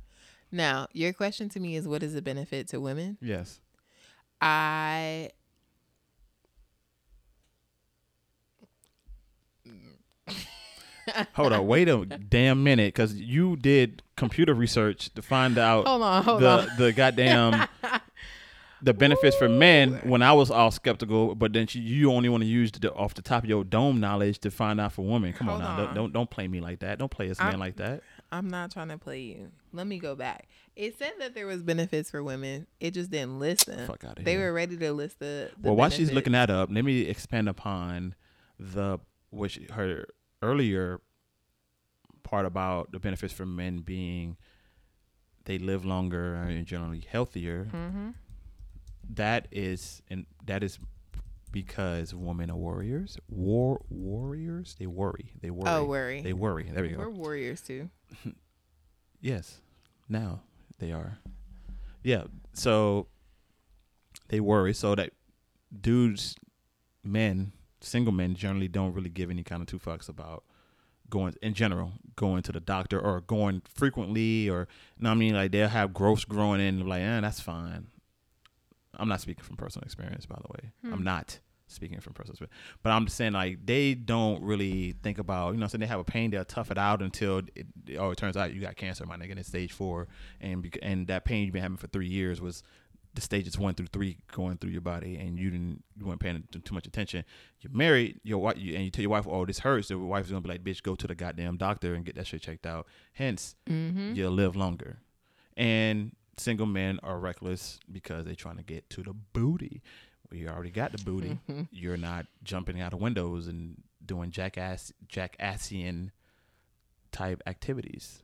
Now, your question to me is, what is the benefit to women? Yes. I... Hold on, wait a damn minute, because you did computer research to find out hold on, hold the, on. the goddamn the benefits Ooh. for men when I was all skeptical, but then she, you only want to use the, off the top of your dome knowledge to find out for women. Come hold on now, on. Don't, don't don't play me like that. Don't play us, man, like that. I'm not trying to play you. Let me go back. It said that there was benefits for women. It just didn't list them. Fuck out of they here. Were ready to list the, the well, while benefits. She's looking that up, let me expand upon the which her earlier part about the benefits for men being they live longer and generally healthier. Mm-hmm. That is, and that is because women are warriors. War warriors. They worry. They worry. Oh, worry. They worry. There we go. We're warriors too. Yes. Now they are. Yeah. So they worry. So that dudes, men. Single men generally don't really give any kind of two fucks about going in general, going to the doctor or going frequently or, you know what I mean? Like they'll have growths growing in like, eh, that's fine. I'm not speaking from personal experience, by the way. Hmm. I'm not speaking from personal experience, but I'm just saying like they don't really think about, you know what I'm saying? They have a pain. They'll tough it out until it, oh, it turns out you got cancer, my nigga, and it's stage four. And, and that pain you've been having for three years was the stages one through three going through your body, and you didn't, you weren't paying too much attention. You're married, your wife, you, and you tell your wife, "Oh, this hurts." Your wife's gonna be like, "Bitch, go to the goddamn doctor and get that shit checked out." Hence, mm-hmm. you'll live longer. And single men are reckless because they're trying to get to the booty. Well, you already got the booty. Mm-hmm. You're not jumping out of windows and doing jackass, jackassian type activities.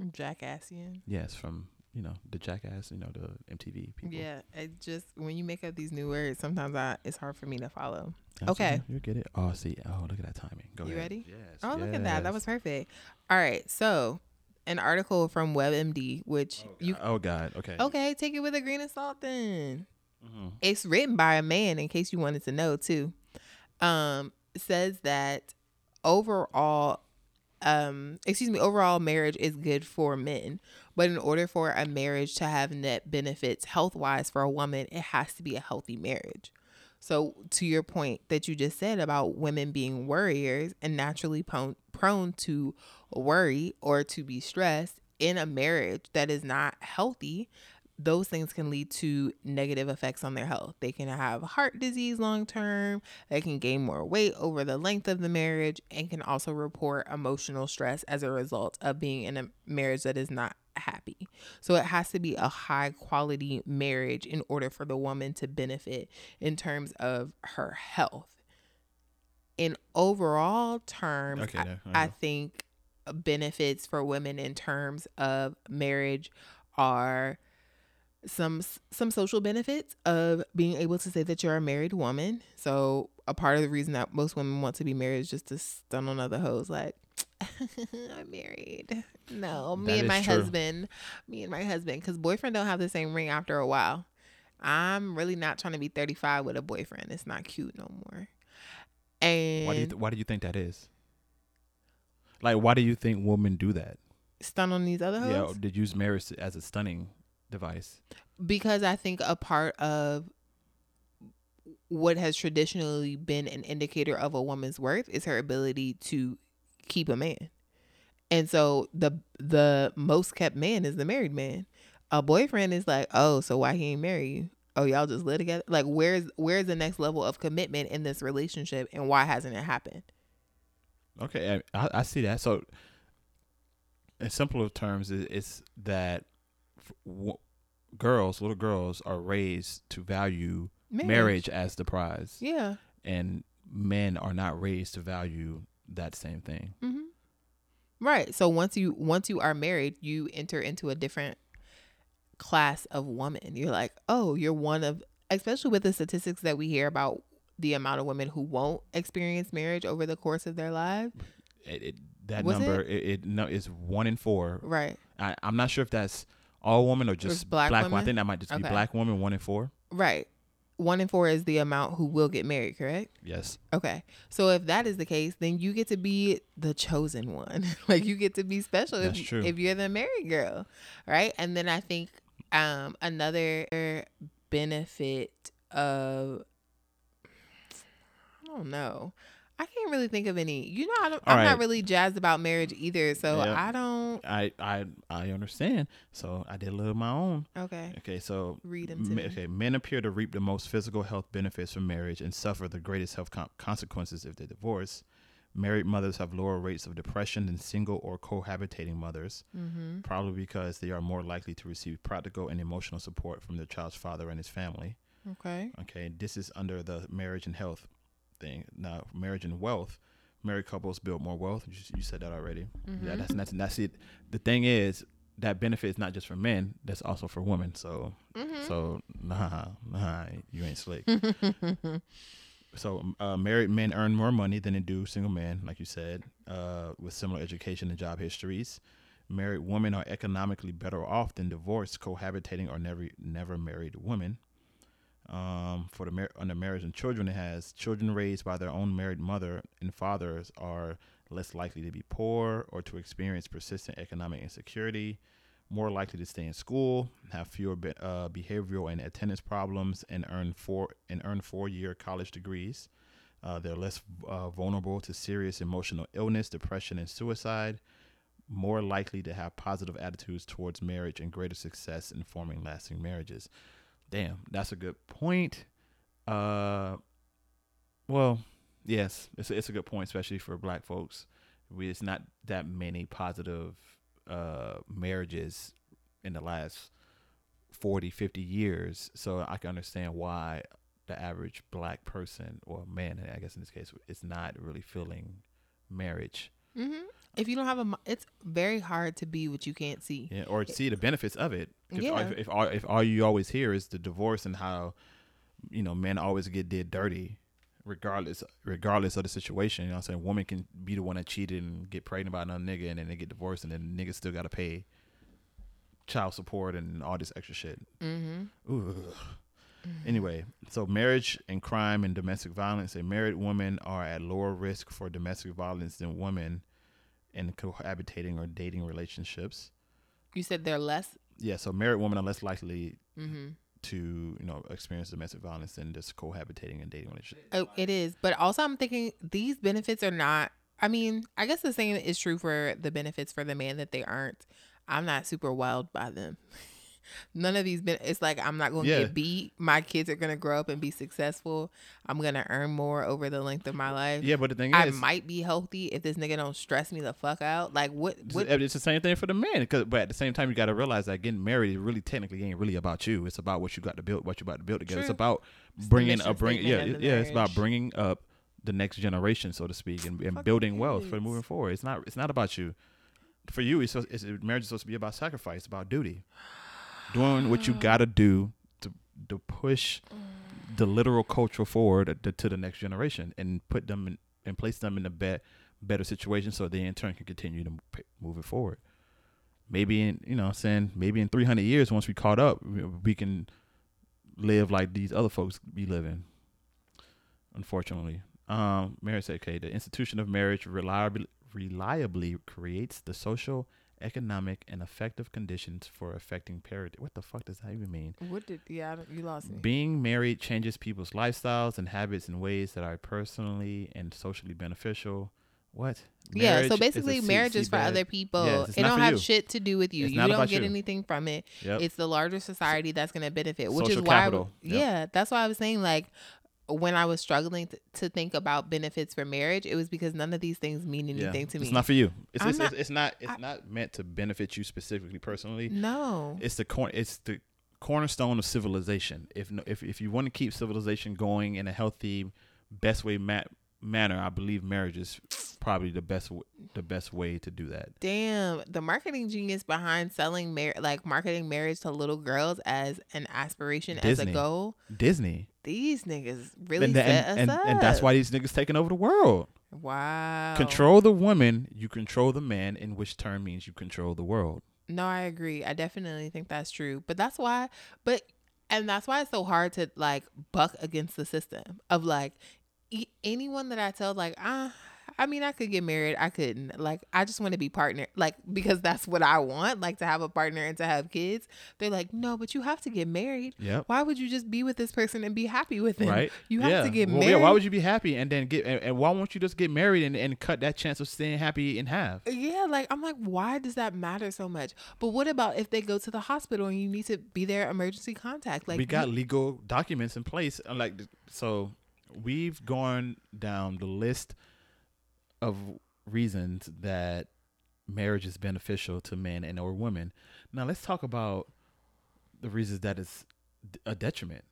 Jackassian. Yes, from. You know, the jackass, you know, the M T V people. Yeah, it just, when you make up these new words, sometimes I, it's hard for me to follow. Okay. You get it. Oh, see. Oh, look at that timing. Go you ahead. You ready? Yes. Oh, yes. Look at that. That was perfect. All right. So, an article from WebMD, which oh, you. Oh, God. Okay. Okay. Take it with a grain of salt then. Mm-hmm. It's written by a man, in case you wanted to know, too. Um, says that overall, um, excuse me, overall marriage is good for men. But in order for a marriage to have net benefits health-wise for a woman, it has to be a healthy marriage. So to your point that you just said about women being worriers and naturally prone, prone to worry or to be stressed in a marriage that is not healthy, those things can lead to negative effects on their health. They can have heart disease long-term, they can gain more weight over the length of the marriage, and can also report emotional stress as a result of being in a marriage that is not happy. So it has to be a high quality marriage in order for the woman to benefit in terms of her health. In overall terms, okay, I, no, I, I think benefits for women in terms of marriage are some some social benefits of being able to say that you're a married woman. So a part of the reason that most women want to be married is just to stun on other hoes like, I'm married. No, me that and my true. husband, me and my husband, because boyfriend don't have the same ring after a while. I'm really not trying to be thirty-five with a boyfriend. It's not cute no more. And why do you th- why do you think that is? Like, why do you think women do that? Stun on these other hoes? Yeah, they use marriage as a stunning device. Because I think a part of what has traditionally been an indicator of a woman's worth is her ability to keep a man. And so the the most kept man is the married man. A boyfriend is like, oh, so why he ain't marry you? Oh, y'all just live together? Like, where's where's the next level of commitment in this relationship, and why hasn't it happened? Okay, I, I see that. So in simpler terms, it's that w- girls, little girls, are raised to value marriage. marriage as the prize. Yeah. And men are not raised to value that same thing. Mm-hmm. Right. So once you once you are married, you enter into a different class of woman. You're like, oh, you're one of, especially with the statistics that we hear about the amount of women who won't experience marriage over the course of their lives. It, it, that Was number, it? It, it no, it's one in four. Right. I, I'm not sure if that's all women or just, just black, black women. I think that might just okay. be black women, one in four. Right. one in four is the amount who will get married, correct? Yes. Okay. So if that is the case, then you get to be the chosen one. Like, you get to be special if, if you're the married girl, right? And then I think um, another benefit of, I don't know. I can't really think of any. You know, I don't, I'm right. not really jazzed about marriage either, so yep. I don't. I, I I understand. So I did a little of my own. Okay. Okay. So read them to me. Okay. Men appear to reap the most physical health benefits from marriage and suffer the greatest health com- consequences if they divorce. Married mothers have lower rates of depression than single or cohabitating mothers, mm-hmm. probably because they are more likely to receive practical and emotional support from their child's father and his family. Okay. Okay. This is under the marriage and health thing. Now, marriage and wealth, married couples build more wealth. You, you said that already. Mm-hmm. Yeah, that's, that's that's it. The thing is that benefit is not just for men; that's also for women. So, mm-hmm. so nah, nah, you ain't slick. So, uh, married men earn more money than they do single men, like you said, uh, with similar education and job histories. Married women are economically better off than divorced, cohabitating, or never never married women. Um, for the mar- under marriage and children, it has children raised by their own married mother and fathers are less likely to be poor or to experience persistent economic insecurity, more likely to stay in school, have fewer be- uh, behavioral and attendance problems, and earn four and earn four-year college degrees. Uh, they're less uh, vulnerable to serious emotional illness, depression, and suicide. More likely to have positive attitudes towards marriage and greater success in forming lasting marriages. Damn, that's a good point. Uh, well, yes, it's a, it's a good point, especially for Black folks. We, it's not that many positive uh, marriages in the last forty, fifty years. So I can understand why the average Black person or man, I guess in this case, is not really feeling marriage. Mm-hmm. If you don't have a, it's very hard to be what you can't see. Yeah, or see the benefits of it. Yeah. If, if all if all you always hear is the divorce and how, you know, men always get did dirty, regardless regardless of the situation. You know what I'm saying? Woman can be the one that cheated and get pregnant by another nigga, and then they get divorced, and then the nigga still gotta pay child support and all this extra shit. Mm-hmm. Ooh. Anyway, so marriage and crime and domestic violence. A married woman are at lower risk for domestic violence than women in cohabitating or dating relationships. You said they're less? Yeah, so married women are less likely mm-hmm. to, you know, experience domestic violence than just cohabitating and dating relationships. Oh, it is. But also I'm thinking these benefits are not, I mean, I guess the same is true for the benefits for the man that they aren't. I'm not super wild by them. None of these been, it's like I'm not gonna yeah. get beat. My kids are gonna grow up and be successful. I'm gonna earn more over the length of my life. Yeah, but the thing I is I might be healthy if this nigga don't stress me the fuck out. Like what, what? It's the same thing for the man, cause, but at the same time you gotta realize that getting married really technically ain't really about you. It's about what you got to build, what you about to build together. True. It's about bringing up bring, yeah yeah marriage. It's about bringing up the next generation, so to speak, and, and building wealth for moving forward. It's not it's not about you. For you it's, it's marriage is supposed to be about sacrifice, about duty. Doing what you gotta do to to push the literal culture forward to, to the next generation and put them in, and place them in a be- better situation so they in turn can continue to p- move it forward. Maybe in you know what I'm saying maybe in three hundred years once we caught up we can live like these other folks be living. Unfortunately, um, marriage said, "Okay, the institution of marriage reliably reliably creates the social, economic and effective conditions for affecting parity." What the fuck does that even mean? What did yeah I don't, you lost me. "Being married changes people's lifestyles and habits in ways that are personally and socially beneficial." What? Yeah, marriage so basically is marriage is for bed. Other people. Yes, it don't have you. Shit to do with you. It's you don't get you. Anything from it. Yep. It's the larger society that's going to benefit, which Social is why capital. I, yep. Yeah, that's why I was saying like when I was struggling th- to think about benefits for marriage, it was because none of these things mean anything yeah, to me. It's not for you. It's it's, not, it's, it's not it's I, not meant to benefit you specifically personally. No, it's the cor- it's the cornerstone of civilization. If if if you want to keep civilization going in a healthy, best way ma- manner, I believe marriage is probably the best w- the best way to do that. Damn, the marketing genius behind selling mar- like marketing marriage to little girls as an aspiration, Disney. As a goal. Disney. These niggas really and, set and, us and, up. And that's why these niggas taking over the world. Wow. Control the woman, you control the man, in which term means you control the world. No, I agree. I definitely think that's true. But that's why, but And that's why it's so hard to like buck against the system of like e- anyone that I tell like, ah, I mean, I could get married. I couldn't like, I just want to be partner. Like, because that's what I want, like to have a partner and to have kids. They're like, no, but you have to get married. Yep. Why would you just be with this person and be happy with him? Right. You have yeah. to get well, married. Yeah, why would you be happy and then get, and, and why won't you just get married and, and cut that chance of staying happy in half? Yeah. Like, I'm like, why does that matter so much? But what about if they go to the hospital and you need to be their emergency contact? Like we got you- legal documents in place. Like, so we've gone down the list of reasons that marriage is beneficial to men and or women. Now let's talk about the reasons that it's a detriment.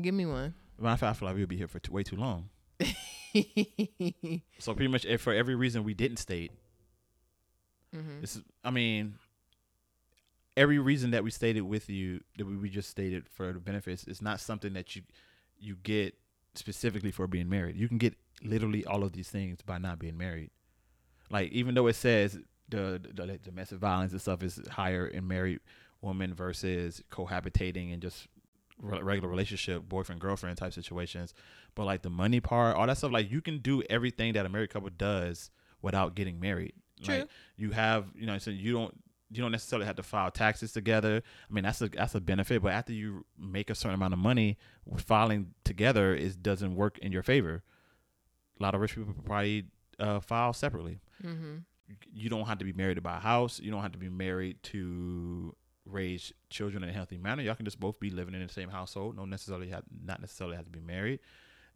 Give me one. I feel, I feel like we'll be here for too, way too long. So pretty much for every reason we didn't state, mm-hmm. this is, I mean, every reason that we stated with you that we just stated for the benefits is not something that you you get specifically for being married. You can get literally all of these things by not being married. Like even though it says the, the, the domestic violence and stuff is higher in married women versus cohabitating and just re- regular relationship, boyfriend girlfriend type situations, but like the money part, all that stuff, like you can do everything that a married couple does without getting married. True. Like you have, you know, so you don't you don't necessarily have to file taxes together. I mean, that's a that's a benefit, but after you make a certain amount of money, filing together is doesn't work in your favor. A lot of rich people probably uh, file separately. Mm-hmm. You don't have to be married to buy a house. You don't have to be married to raise children in a healthy manner. Y'all can just both be living in the same household. No necessarily have not necessarily have to be married.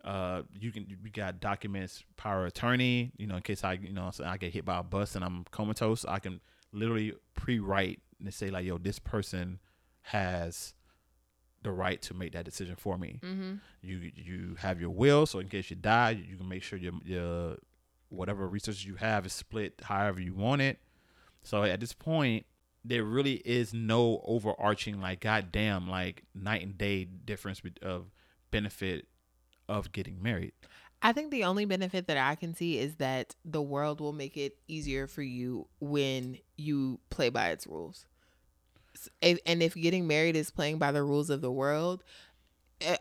Uh, you can you got documents, power of attorney. You know, in case I you know I get hit by a bus and I'm comatose, I can literally pre-write and say like, yo, this person has the right to make that decision for me. Mm-hmm. You you have your will, so in case you die, you can make sure your your whatever resources you have is split however you want it. So at this point, there really is no overarching like goddamn like night and day difference of benefit of getting married. I think the only benefit that I can see is that the world will make it easier for you when you play by its rules. And if getting married is playing by the rules of the world,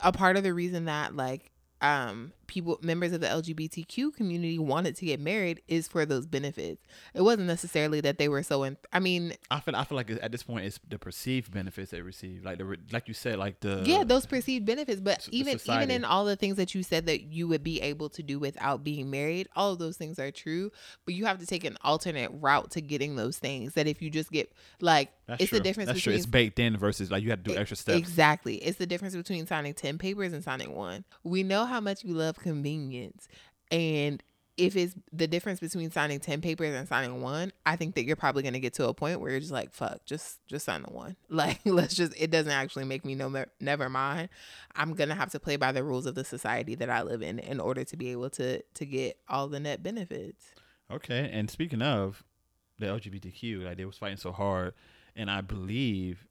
a part of the reason that like um, people, members of the L G B T Q community wanted to get married is for those benefits. It wasn't necessarily that they were so. In, I mean, I feel I feel like at this point it's the perceived benefits they received, like the like you said, like the yeah those perceived benefits. But s- even even in all the things that you said that you would be able to do without being married, all of those things are true. But you have to take an alternate route to getting those things. That if you just get like. That's it's true. The difference That's between true. It's baked in versus like you have to do it, extra steps. Exactly. It's the difference between signing ten papers and signing one. We know how much you love convenience. And if it's the difference between signing ten papers and signing one, I think that you're probably going to get to a point where you're just like, fuck, just, just sign the one. Like, let's just, it doesn't actually make me no, never mind. I'm going to have to play by the rules of the society that I live in in order to be able to, to get all the net benefits. Okay. And speaking of the L G B T Q, like they was fighting so hard. And I believe,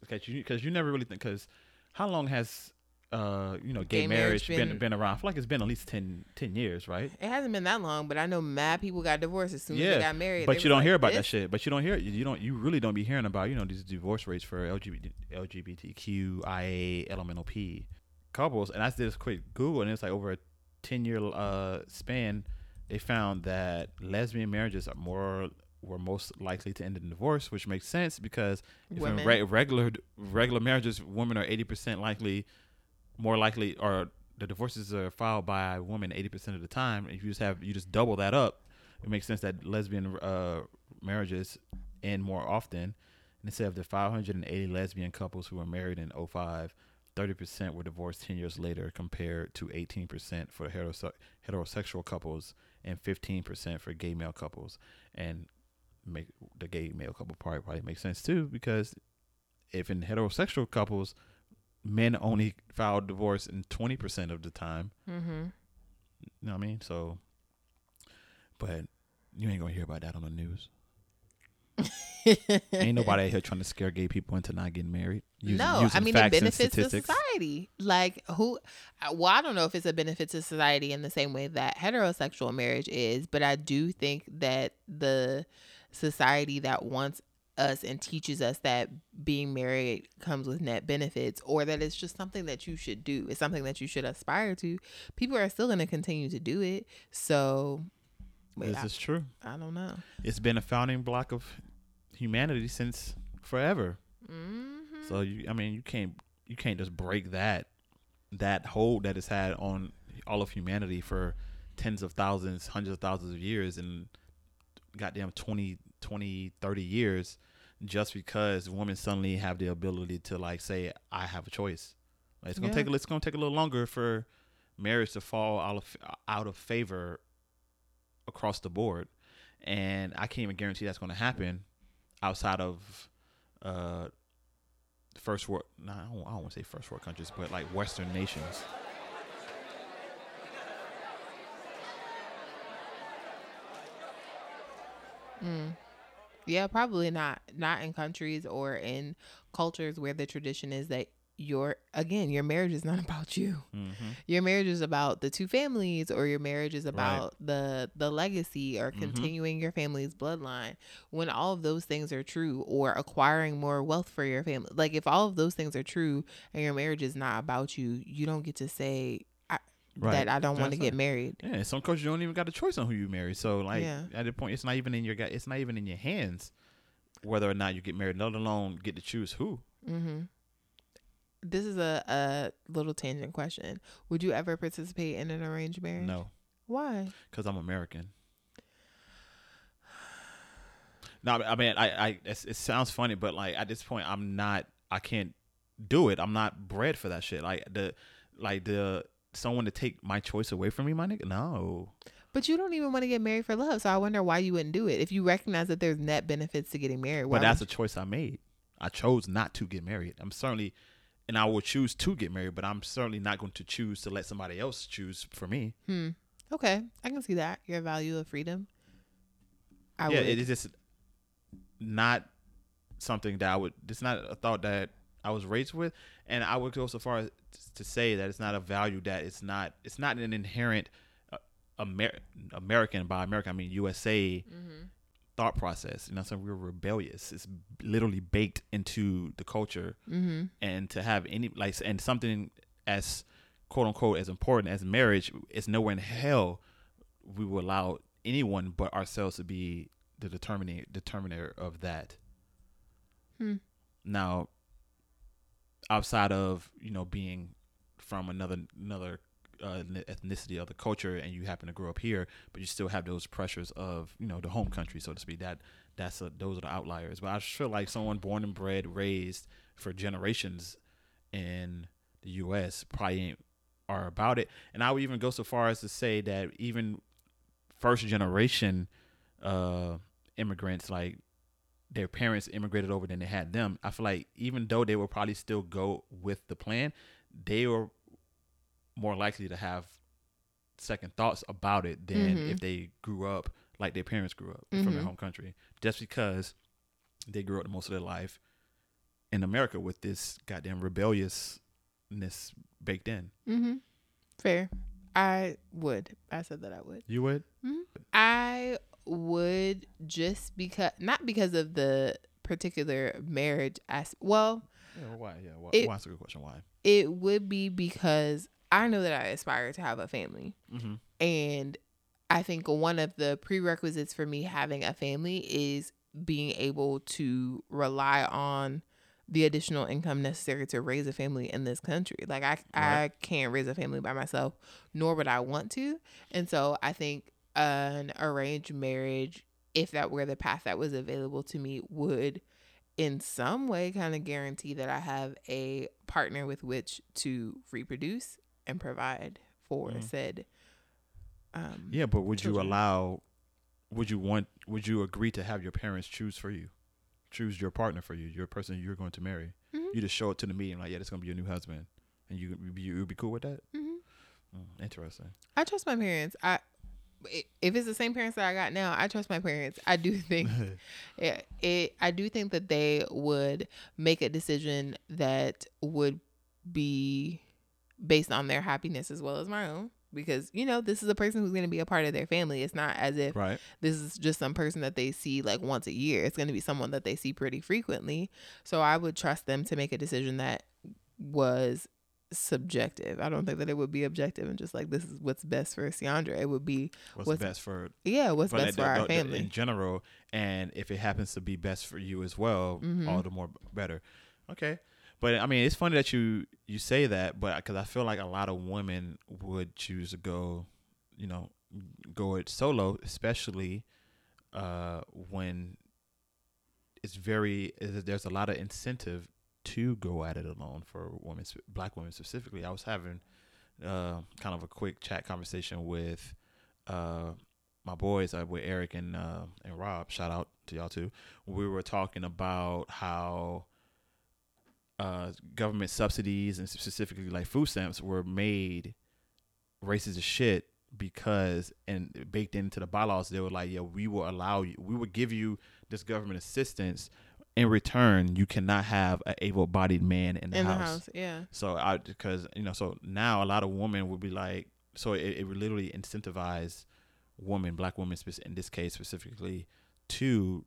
because you, you never really think, because how long has, uh, you know, gay, gay marriage, marriage been, been been around? I feel like it's been at least ten, ten years, right? It hasn't been that long, but I know mad people got divorced as soon yeah. as they got married. But you don't like, hear about this? that shit. But you don't hear, you don't, you really don't be hearing about, you know, these divorce rates for L G B T Q I A, L M N O P couples. And I did this quick Google, and it's like over a ten-year uh, span, they found that lesbian marriages are more... were most likely to end in divorce, which makes sense because if in re- regular regular marriages, women are eighty percent likely, more likely, or the divorces are filed by women eighty percent of the time. If you just have you just double that up, it makes sense that lesbian uh, marriages end more often. And instead of the five hundred eighty lesbian couples who were married in oh five, thirty percent were divorced ten years later, compared to eighteen percent for heterose- heterosexual couples and fifteen percent for gay male couples. And make the gay male couple part probably makes sense too, because if in heterosexual couples, men only file divorce in twenty percent of the time. Mm-hmm. You know what I mean? So, but you ain't gonna hear about that on the news. Ain't nobody out here trying to scare gay people into not getting married. Using, no, using I mean it benefits the society. Like who? Well, I don't know if it's a benefit to society in the same way that heterosexual marriage is, but I do think that the society that wants us and teaches us that being married comes with net benefits, or that it's just something that you should do, it's something that you should aspire to, people are still going to continue to do it. So wait, this I, is true. I don't know. It's been a founding block of humanity since forever. Mm-hmm. So you, I mean, you can't you can't just break that that hold that it's had on all of humanity for tens of thousands, hundreds of thousands of years, and goddamn twenty, twenty, thirty years, just because women suddenly have the ability to like say, I have a choice. Like, it's gonna yeah. take it's gonna take a little longer for marriage to fall out of out of favor across the board, and I can't even guarantee that's going to happen outside of uh first world no nah, I don't, I don't want to say first world countries, but like Western nations. Mm. Yeah, probably not not in countries or in cultures where the tradition is that your again your marriage is not about you. Mm-hmm. Your marriage is about the two families, or your marriage is about right. the the legacy, or continuing mm-hmm. your family's bloodline, when all of those things are true, or acquiring more wealth for your family. Like, if all of those things are true and your marriage is not about you, you don't get to say I, right. that I don't want to get married. Yeah, some cultures you don't even got a choice on who you marry. So like yeah. at the point, it's not even in your it's not even in your hands whether or not you get married, let alone get to choose who. Mm-hmm. This is a, a little tangent question. Would you ever participate in an arranged marriage? No. Why? Because I'm American. No, I mean, I, I, it sounds funny, but like at this point, I'm not. I can't do it. I'm not bred for that shit. Like the, like the someone to take my choice away from me, my nigga. No. But you don't even want to get married for love, so I wonder why you wouldn't do it if you recognize that there's net benefits to getting married. But that's a choice I made. I chose not to get married. I'm certainly. And I will choose to get married, but I'm certainly not going to choose to let somebody else choose for me. Hmm. Okay. I can see that. Your value of freedom. I yeah, would. It is just not something that I would, it's not a thought that I was raised with. And I would go so far as to say that it's not a value that it's not, it's not an inherent uh, Amer- American, by American, I mean U S A mm-hmm. thought process. You know, so we're rebellious. It's literally baked into the culture, mm-hmm. and to have any like and something as quote unquote as important as marriage, it's nowhere in hell we will allow anyone but ourselves to be the determining determiner of that. Hmm. Now, outside of you know being from another another. Uh, ethnicity of the culture, and you happen to grow up here, but you still have those pressures of you know the home country, so to speak. That that's a, those are the outliers. But I feel like someone born and bred, raised for generations in the U S probably ain't, are about it. And I would even go so far as to say that even first generation uh, immigrants, like their parents immigrated over, then they had them. I feel like even though they would probably still go with the plan, they were more likely to have second thoughts about it than mm-hmm. if they grew up like their parents grew up mm-hmm. from their home country, just because they grew up most of their life in America with this goddamn rebelliousness baked in. Mm-hmm. Fair. I would. I said that I would. You would? Mm-hmm. I would, just because, not because of the particular marriage aspect. Well, yeah, why? Yeah. Why? It, why is a good question? Why? It would be because I know that I aspire to have a family. Mm-hmm. And I think one of the prerequisites for me having a family is being able to rely on the additional income necessary to raise a family in this country. Like, I, right. I can't raise a family by myself, nor would I want to. And so I think an arranged marriage, if that were the path that was available to me, would in some way kind of guarantee that I have a partner with which to reproduce and provide for mm. said um yeah but would children. you allow would you want would you agree to have your parents choose for you choose your partner for you your person you're going to marry? Mm-hmm. You just show up to the meeting like, yeah, this is gonna be your new husband, and you you would be cool with that? Mm-hmm. Mm, interesting. I trust my parents. I if it's the same parents that I got now, I trust my parents. I do think it, it I do think that they would make a decision that would be based on their happiness as well as my own. because, you know, this is a person who's going to be a part of their family. It's not as if right. this is just some person that they see like once a year. It's going to be someone that they see pretty frequently. So I would trust them to make a decision that was subjective. I don't think that it would be objective and just like, this is what's best for Ciandra. It would be what's, what's best for yeah what's for best that, for our family in general, and if it happens to be best for you as well, mm-hmm. all the more better. Okay, but I mean, it's funny that you you say that, but because I feel like a lot of women would choose to go, you know, go it solo, especially uh when it's very there's a lot of incentive to go at it alone for women, black women specifically. I was having uh, kind of a quick chat conversation with uh, my boys, uh, with Eric and uh, and Rob. Shout out to y'all too. We were talking about how uh, government subsidies and specifically like food stamps were made racist as shit because and baked into the bylaws. They were like, yeah, we will allow you, we will give you this government assistance. In return, you cannot have an able-bodied man in the in house. In the house, yeah. So I, because you know, so now a lot of women would be like, so it, it would literally incentivize women, black women in this case specifically, to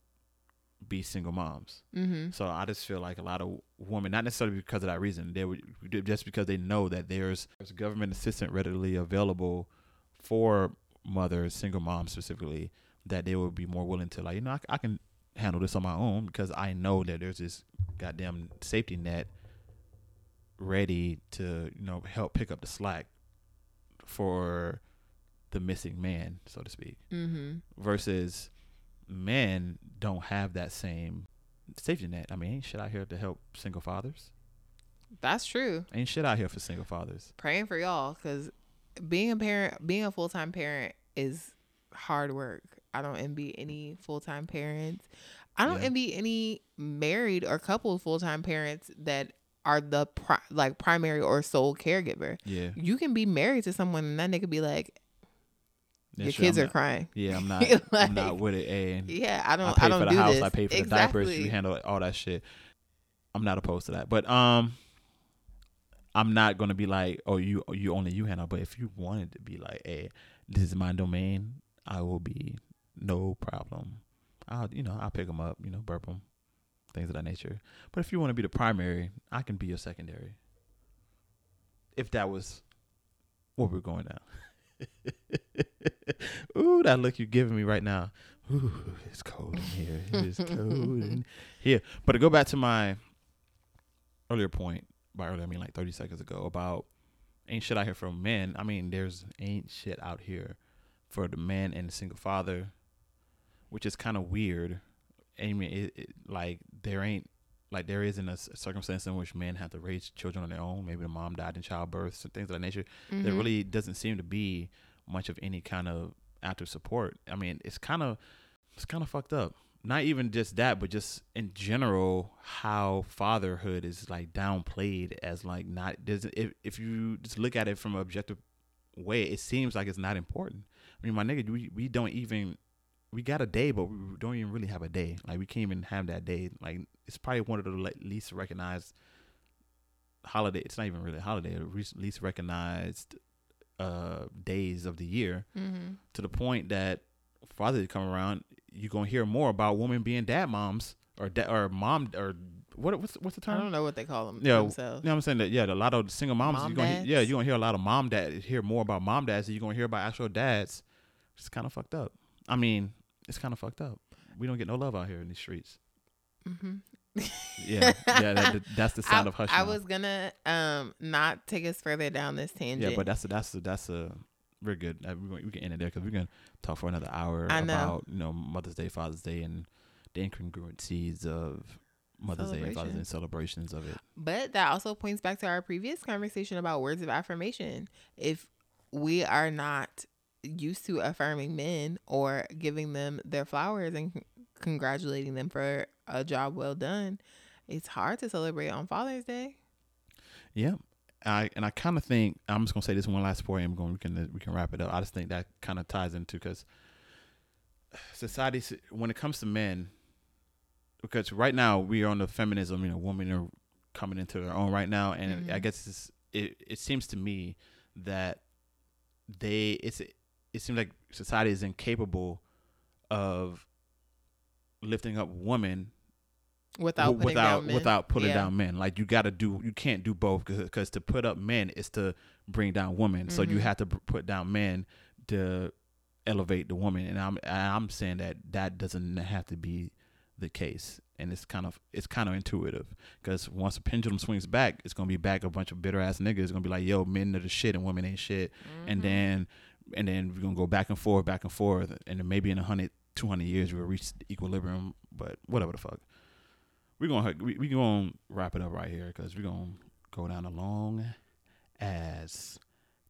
be single moms. Mm-hmm. So I just feel like a lot of women, not necessarily because of that reason, they would just because they know that there's, there's government assistance readily available for mothers, single moms specifically, that they would be more willing to like, you know, I, I can. handle this on my own because I know that there's this goddamn safety net ready to, you know, help pick up the slack for the missing man, so to speak. Mm-hmm. Versus men don't have that same safety net. I mean, ain't shit out here to help single fathers. That's true. Ain't shit out here for single fathers. Praying for y'all, because being a parent, being a full-time parent is hard work. I don't envy any full-time parents. I don't yeah. envy any married or couple full-time parents that are the pri- like primary or sole caregiver. Yeah. You can be married to someone and that nigga be like, your That's kids true, are not, crying. Yeah, I'm not like, I'm not with it. And yeah, I don't I pay I don't for the do house, this. I pay for exactly. the diapers, you handle all that shit. I'm not opposed to that. But um I'm not gonna be like, oh you you only you handle, but if you wanted to be like, hey, this is my domain, I will be no problem. I'll, you know, I'll pick them up, you know, burp them, things of that nature. But if you want to be the primary, I can be your secondary. If that was where we're going now. Ooh, that look you're giving me right now. Ooh, it's cold in here. It is cold in here. But to go back to my earlier point, by earlier I mean like thirty seconds ago, about ain't shit out here for men. I mean, there's ain't shit out here for the man and the single father, which is kind of weird. I mean, it, it, like there ain't like there isn't a circumstance in which men have to raise children on their own. Maybe the mom died in childbirth, so things of that nature. Mm-hmm. There really doesn't seem to be much of any kind of active support. I mean, it's kind of it's kind of fucked up. Not even just that, but just in general, how fatherhood is like downplayed as like not. Doesn't if if you just look at it from an objective way, it seems like it's not important. I mean, my nigga, we, we don't even, we got a day, but we don't even really have a day. Like, we can't even have that day. Like, it's probably one of the least recognized holiday. It's not even really a holiday, the least recognized uh, days of the year, mm-hmm. to the point that Father's Day come around, you're going to hear more about women being dad moms or da- or mom or what what's what's the term? I don't know what they call them. Yeah, themselves. You know what I'm saying? That, yeah, a lot of single moms. Mom you're gonna, dads? Yeah, you're going to hear a lot of mom dads, hear more about mom dads, and you're going to hear about actual dads. It's kind of fucked up. I mean, it's kind of fucked up. We don't get no love out here in these streets. Mm-hmm. yeah, yeah, that, that's the sound I, of hush. I now. was gonna um not take us further down this tangent. Yeah, but that's a, that's a, that's a we're good. We can end it there because we're gonna talk for another hour about you know Mother's Day, Father's Day, and the incongruencies of Mother's Day and Father's Day and celebrations of it. But that also points back to our previous conversation about words of affirmation. If we are not used to affirming men or giving them their flowers and c- congratulating them for a job well done, it's hard to celebrate on Father's Day. Yeah, I and I kind of think I'm just gonna say this one last point and we're gonna, we can we can wrap it up. I just think that kind of ties into because society, when it comes to men, because right now we are on the feminism, you know, women are coming into their own right now, and mm-hmm. I guess it's, it it seems to me that they it's it seems like society is incapable of lifting up women without w- putting without down men. without putting yeah. down men. Like you got to do you can't do both, because to put up men is to bring down women. Mm-hmm. So you have to put down men to elevate the woman. And I'm I'm saying that that doesn't have to be the case. And it's kind of it's kind of intuitive, because once the pendulum swings back, it's gonna be back a bunch of bitter ass niggas. It's gonna be like, yo, men are the shit and women ain't shit. Mm-hmm. And then and then we're gonna go back and forth, back and forth, and then maybe in a hundred, two hundred years we'll reach equilibrium. But whatever the fuck, we're gonna we we gonna wrap it up right here, because we're gonna go down a long ass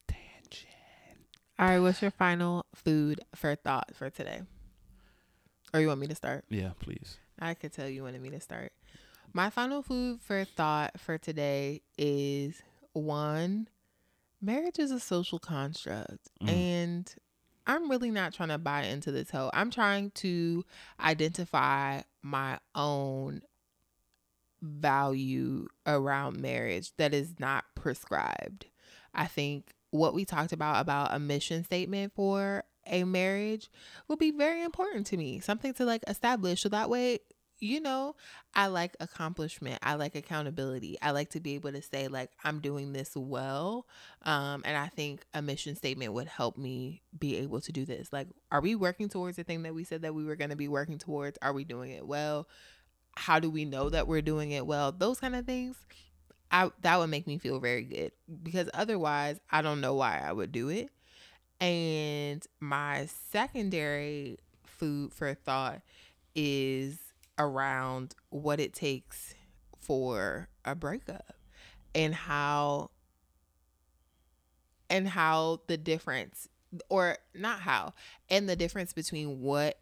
tangent. All right, what's your final food for thought for today? Or you want me to start? Yeah, please. I could tell you wanted me to start. My final food for thought for today is, one, marriage is a social construct. Mm. And I'm really not trying to buy into this whole. I'm trying to identify my own value around marriage that is not prescribed. I think what we talked about, about a mission statement for a marriage, will be very important to me. Something to like establish, so that way, you know, I like accomplishment. I like accountability. I like to be able to say like, I'm doing this well. Um, and I think a mission statement would help me be able to do this. Like, are we working towards the thing that we said that we were going to be working towards? Are we doing it well? How do we know that we're doing it well? Those kind of things. I, that would make me feel very good, because otherwise I don't know why I would do it. And my secondary food for thought is around what it takes for a breakup, and how and how the difference or not how and the difference between what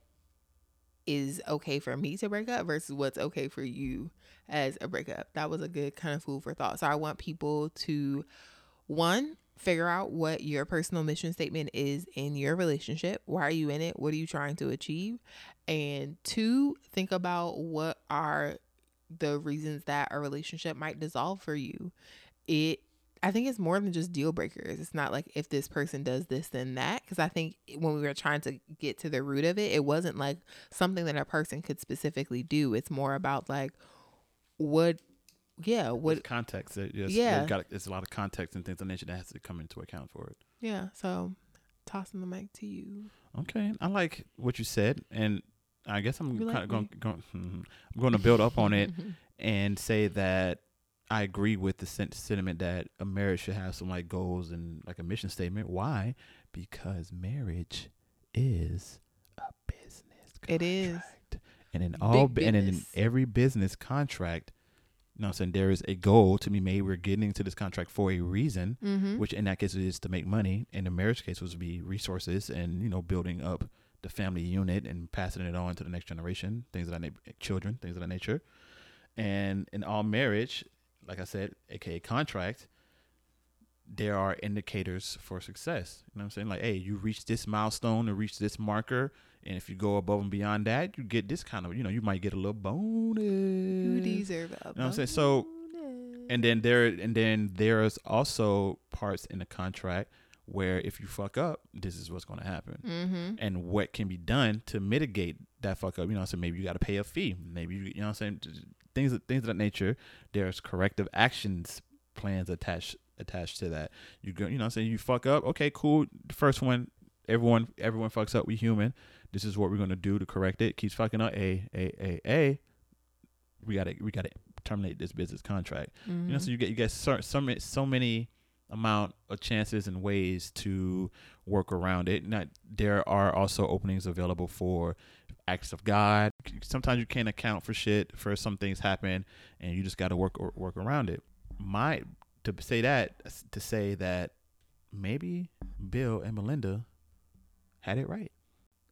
is okay for me to break up versus what's okay for you as a breakup. That was a good kind of food for thought. So I want people to, one, figure out what your personal mission statement is in your relationship. Why are you in it? What are you trying to achieve? And two, think about what are the reasons that a relationship might dissolve for you. It, I think it's more than just deal breakers. It's not like if this person does this, then that. Because I think when we were trying to get to the root of it, it wasn't like something that a person could specifically do. It's more about like what yeah what There's context it, yes, yeah got, it's a lot of context and things on nature that has to come into account for it. Yeah so tossing the mic to you. Okay, I like what you said, and I guess I'm kind like of going, going I'm going to build up on it and say that I agree with the sentiment that a marriage should have some like goals and like a mission statement. Why? Because marriage is a business contract. It is, and in all Big and business. in every business contract, you know what I'm saying, there is a goal to be made. We're getting into this contract for a reason, mm-hmm. which in that case is to make money. In the marriage case would be resources and, you know, building up the family unit and passing it on to the next generation, things of that na- children, things of that nature. And in all marriage, like I said, aka contract, there are indicators for success. You know what I'm saying? Like, hey, you reach this milestone or reach this marker, and if you go above and beyond that, you get this kind of, you know, you might get a little bonus. You deserve a bonus. You know what I'm saying? So, and then there, and then there's also parts in the contract where if you fuck up, this is what's going to happen, mm-hmm. and what can be done to mitigate that fuck up. You know what I'm saying? Maybe you got to pay a fee. Maybe you, you know what I'm saying? Things, things of that nature. There's corrective actions plans attached attached to that. You go, you know what I'm saying? You fuck up. Okay, cool. The first one, everyone, everyone fucks up. We human. This is what we're gonna do to correct it. Keeps fucking up. A a a a. We gotta we gotta terminate this business contract. Mm-hmm. You know, so you get you get so, so so many amount of chances and ways to work around it. Not there are also openings available for acts of God. Sometimes you can't account for shit. For some things happen, and you just gotta work work around it. My to say that to say that maybe Bill and Melinda had it right.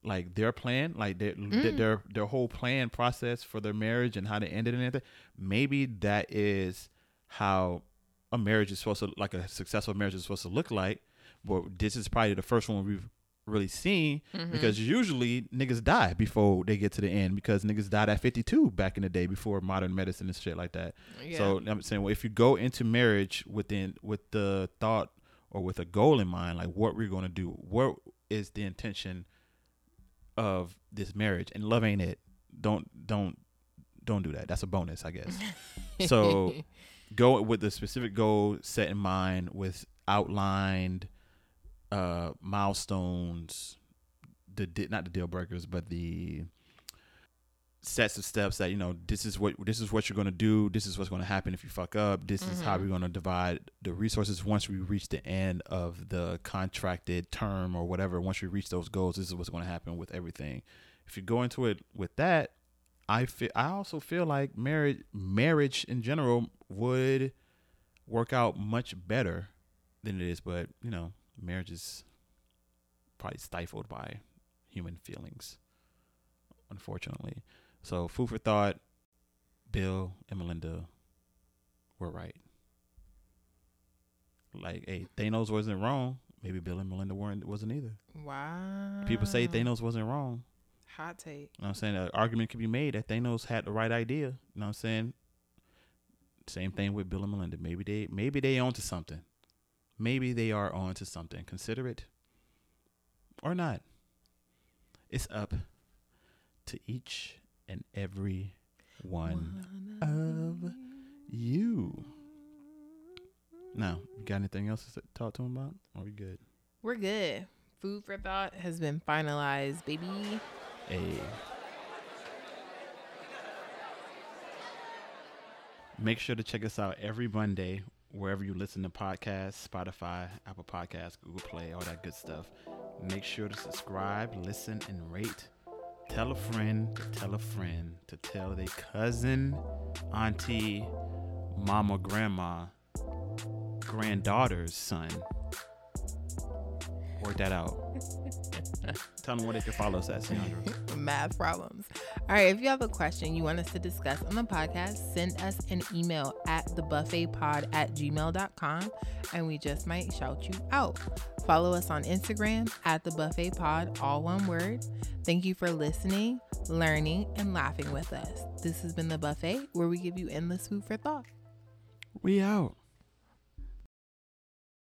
Like their plan, like their, mm. their their whole plan process for their marriage and how they ended and everything. Maybe that is how a marriage is supposed to, like a successful marriage is supposed to look like. But this is probably the first one we've really seen, mm-hmm. because usually niggas die before they get to the end, because niggas died at fifty-two back in the day before modern medicine and shit like that. Yeah. So I'm saying, well, if you go into marriage within with the thought or with a goal in mind, like what we're going to do. What is the intention of this marriage? And love ain't it. Don't don't don't do that. That's a bonus, I guess. So go with a specific goal set in mind, with outlined uh, milestones. The not the deal breakers, but the sets of steps that, you know, this is what this is what you're going to do. This is what's going to happen if you fuck up. This mm-hmm. is how we're going to divide the resources once we reach the end of the contracted term or whatever. Once we reach those goals, this is what's going to happen with everything. If you go into it with that, I feel, I also feel like marriage marriage in general would work out much better than it is. But, you know, marriage is probably stifled by human feelings, unfortunately. So, food for thought. Bill and Melinda were right. Like, hey, Thanos wasn't wrong. Maybe Bill and Melinda weren't wasn't either. Wow. People say Thanos wasn't wrong. Hot take. You know what I'm saying? An argument could be made that Thanos had the right idea. You know what I'm saying? Same thing with Bill and Melinda. Maybe they maybe they onto something. Maybe they are onto something. Consider it or not. It's up to each and every one, one of you. Now, you got anything else to talk to him about? Are we good? We're good. Food for thought has been finalized, baby. Hey. Make sure to check us out every Monday, wherever you listen to podcasts, Spotify, Apple Podcasts, Google Play, all that good stuff. Make sure to subscribe, listen, and rate. Tell a friend to tell a friend to tell their cousin, auntie, mama, grandma, granddaughter's son. Work that out. Tell them what they can follow us at, Ciandra. Math problems. All right, if you have a question you want us to discuss on the podcast, send us an email at thebuffetpod at gmail dot com, and we just might shout you out. Follow us on Instagram at thebuffetpod, all one word. Thank you for listening, learning, and laughing with us. This has been The Buffet, where we give you endless food for thought. We out.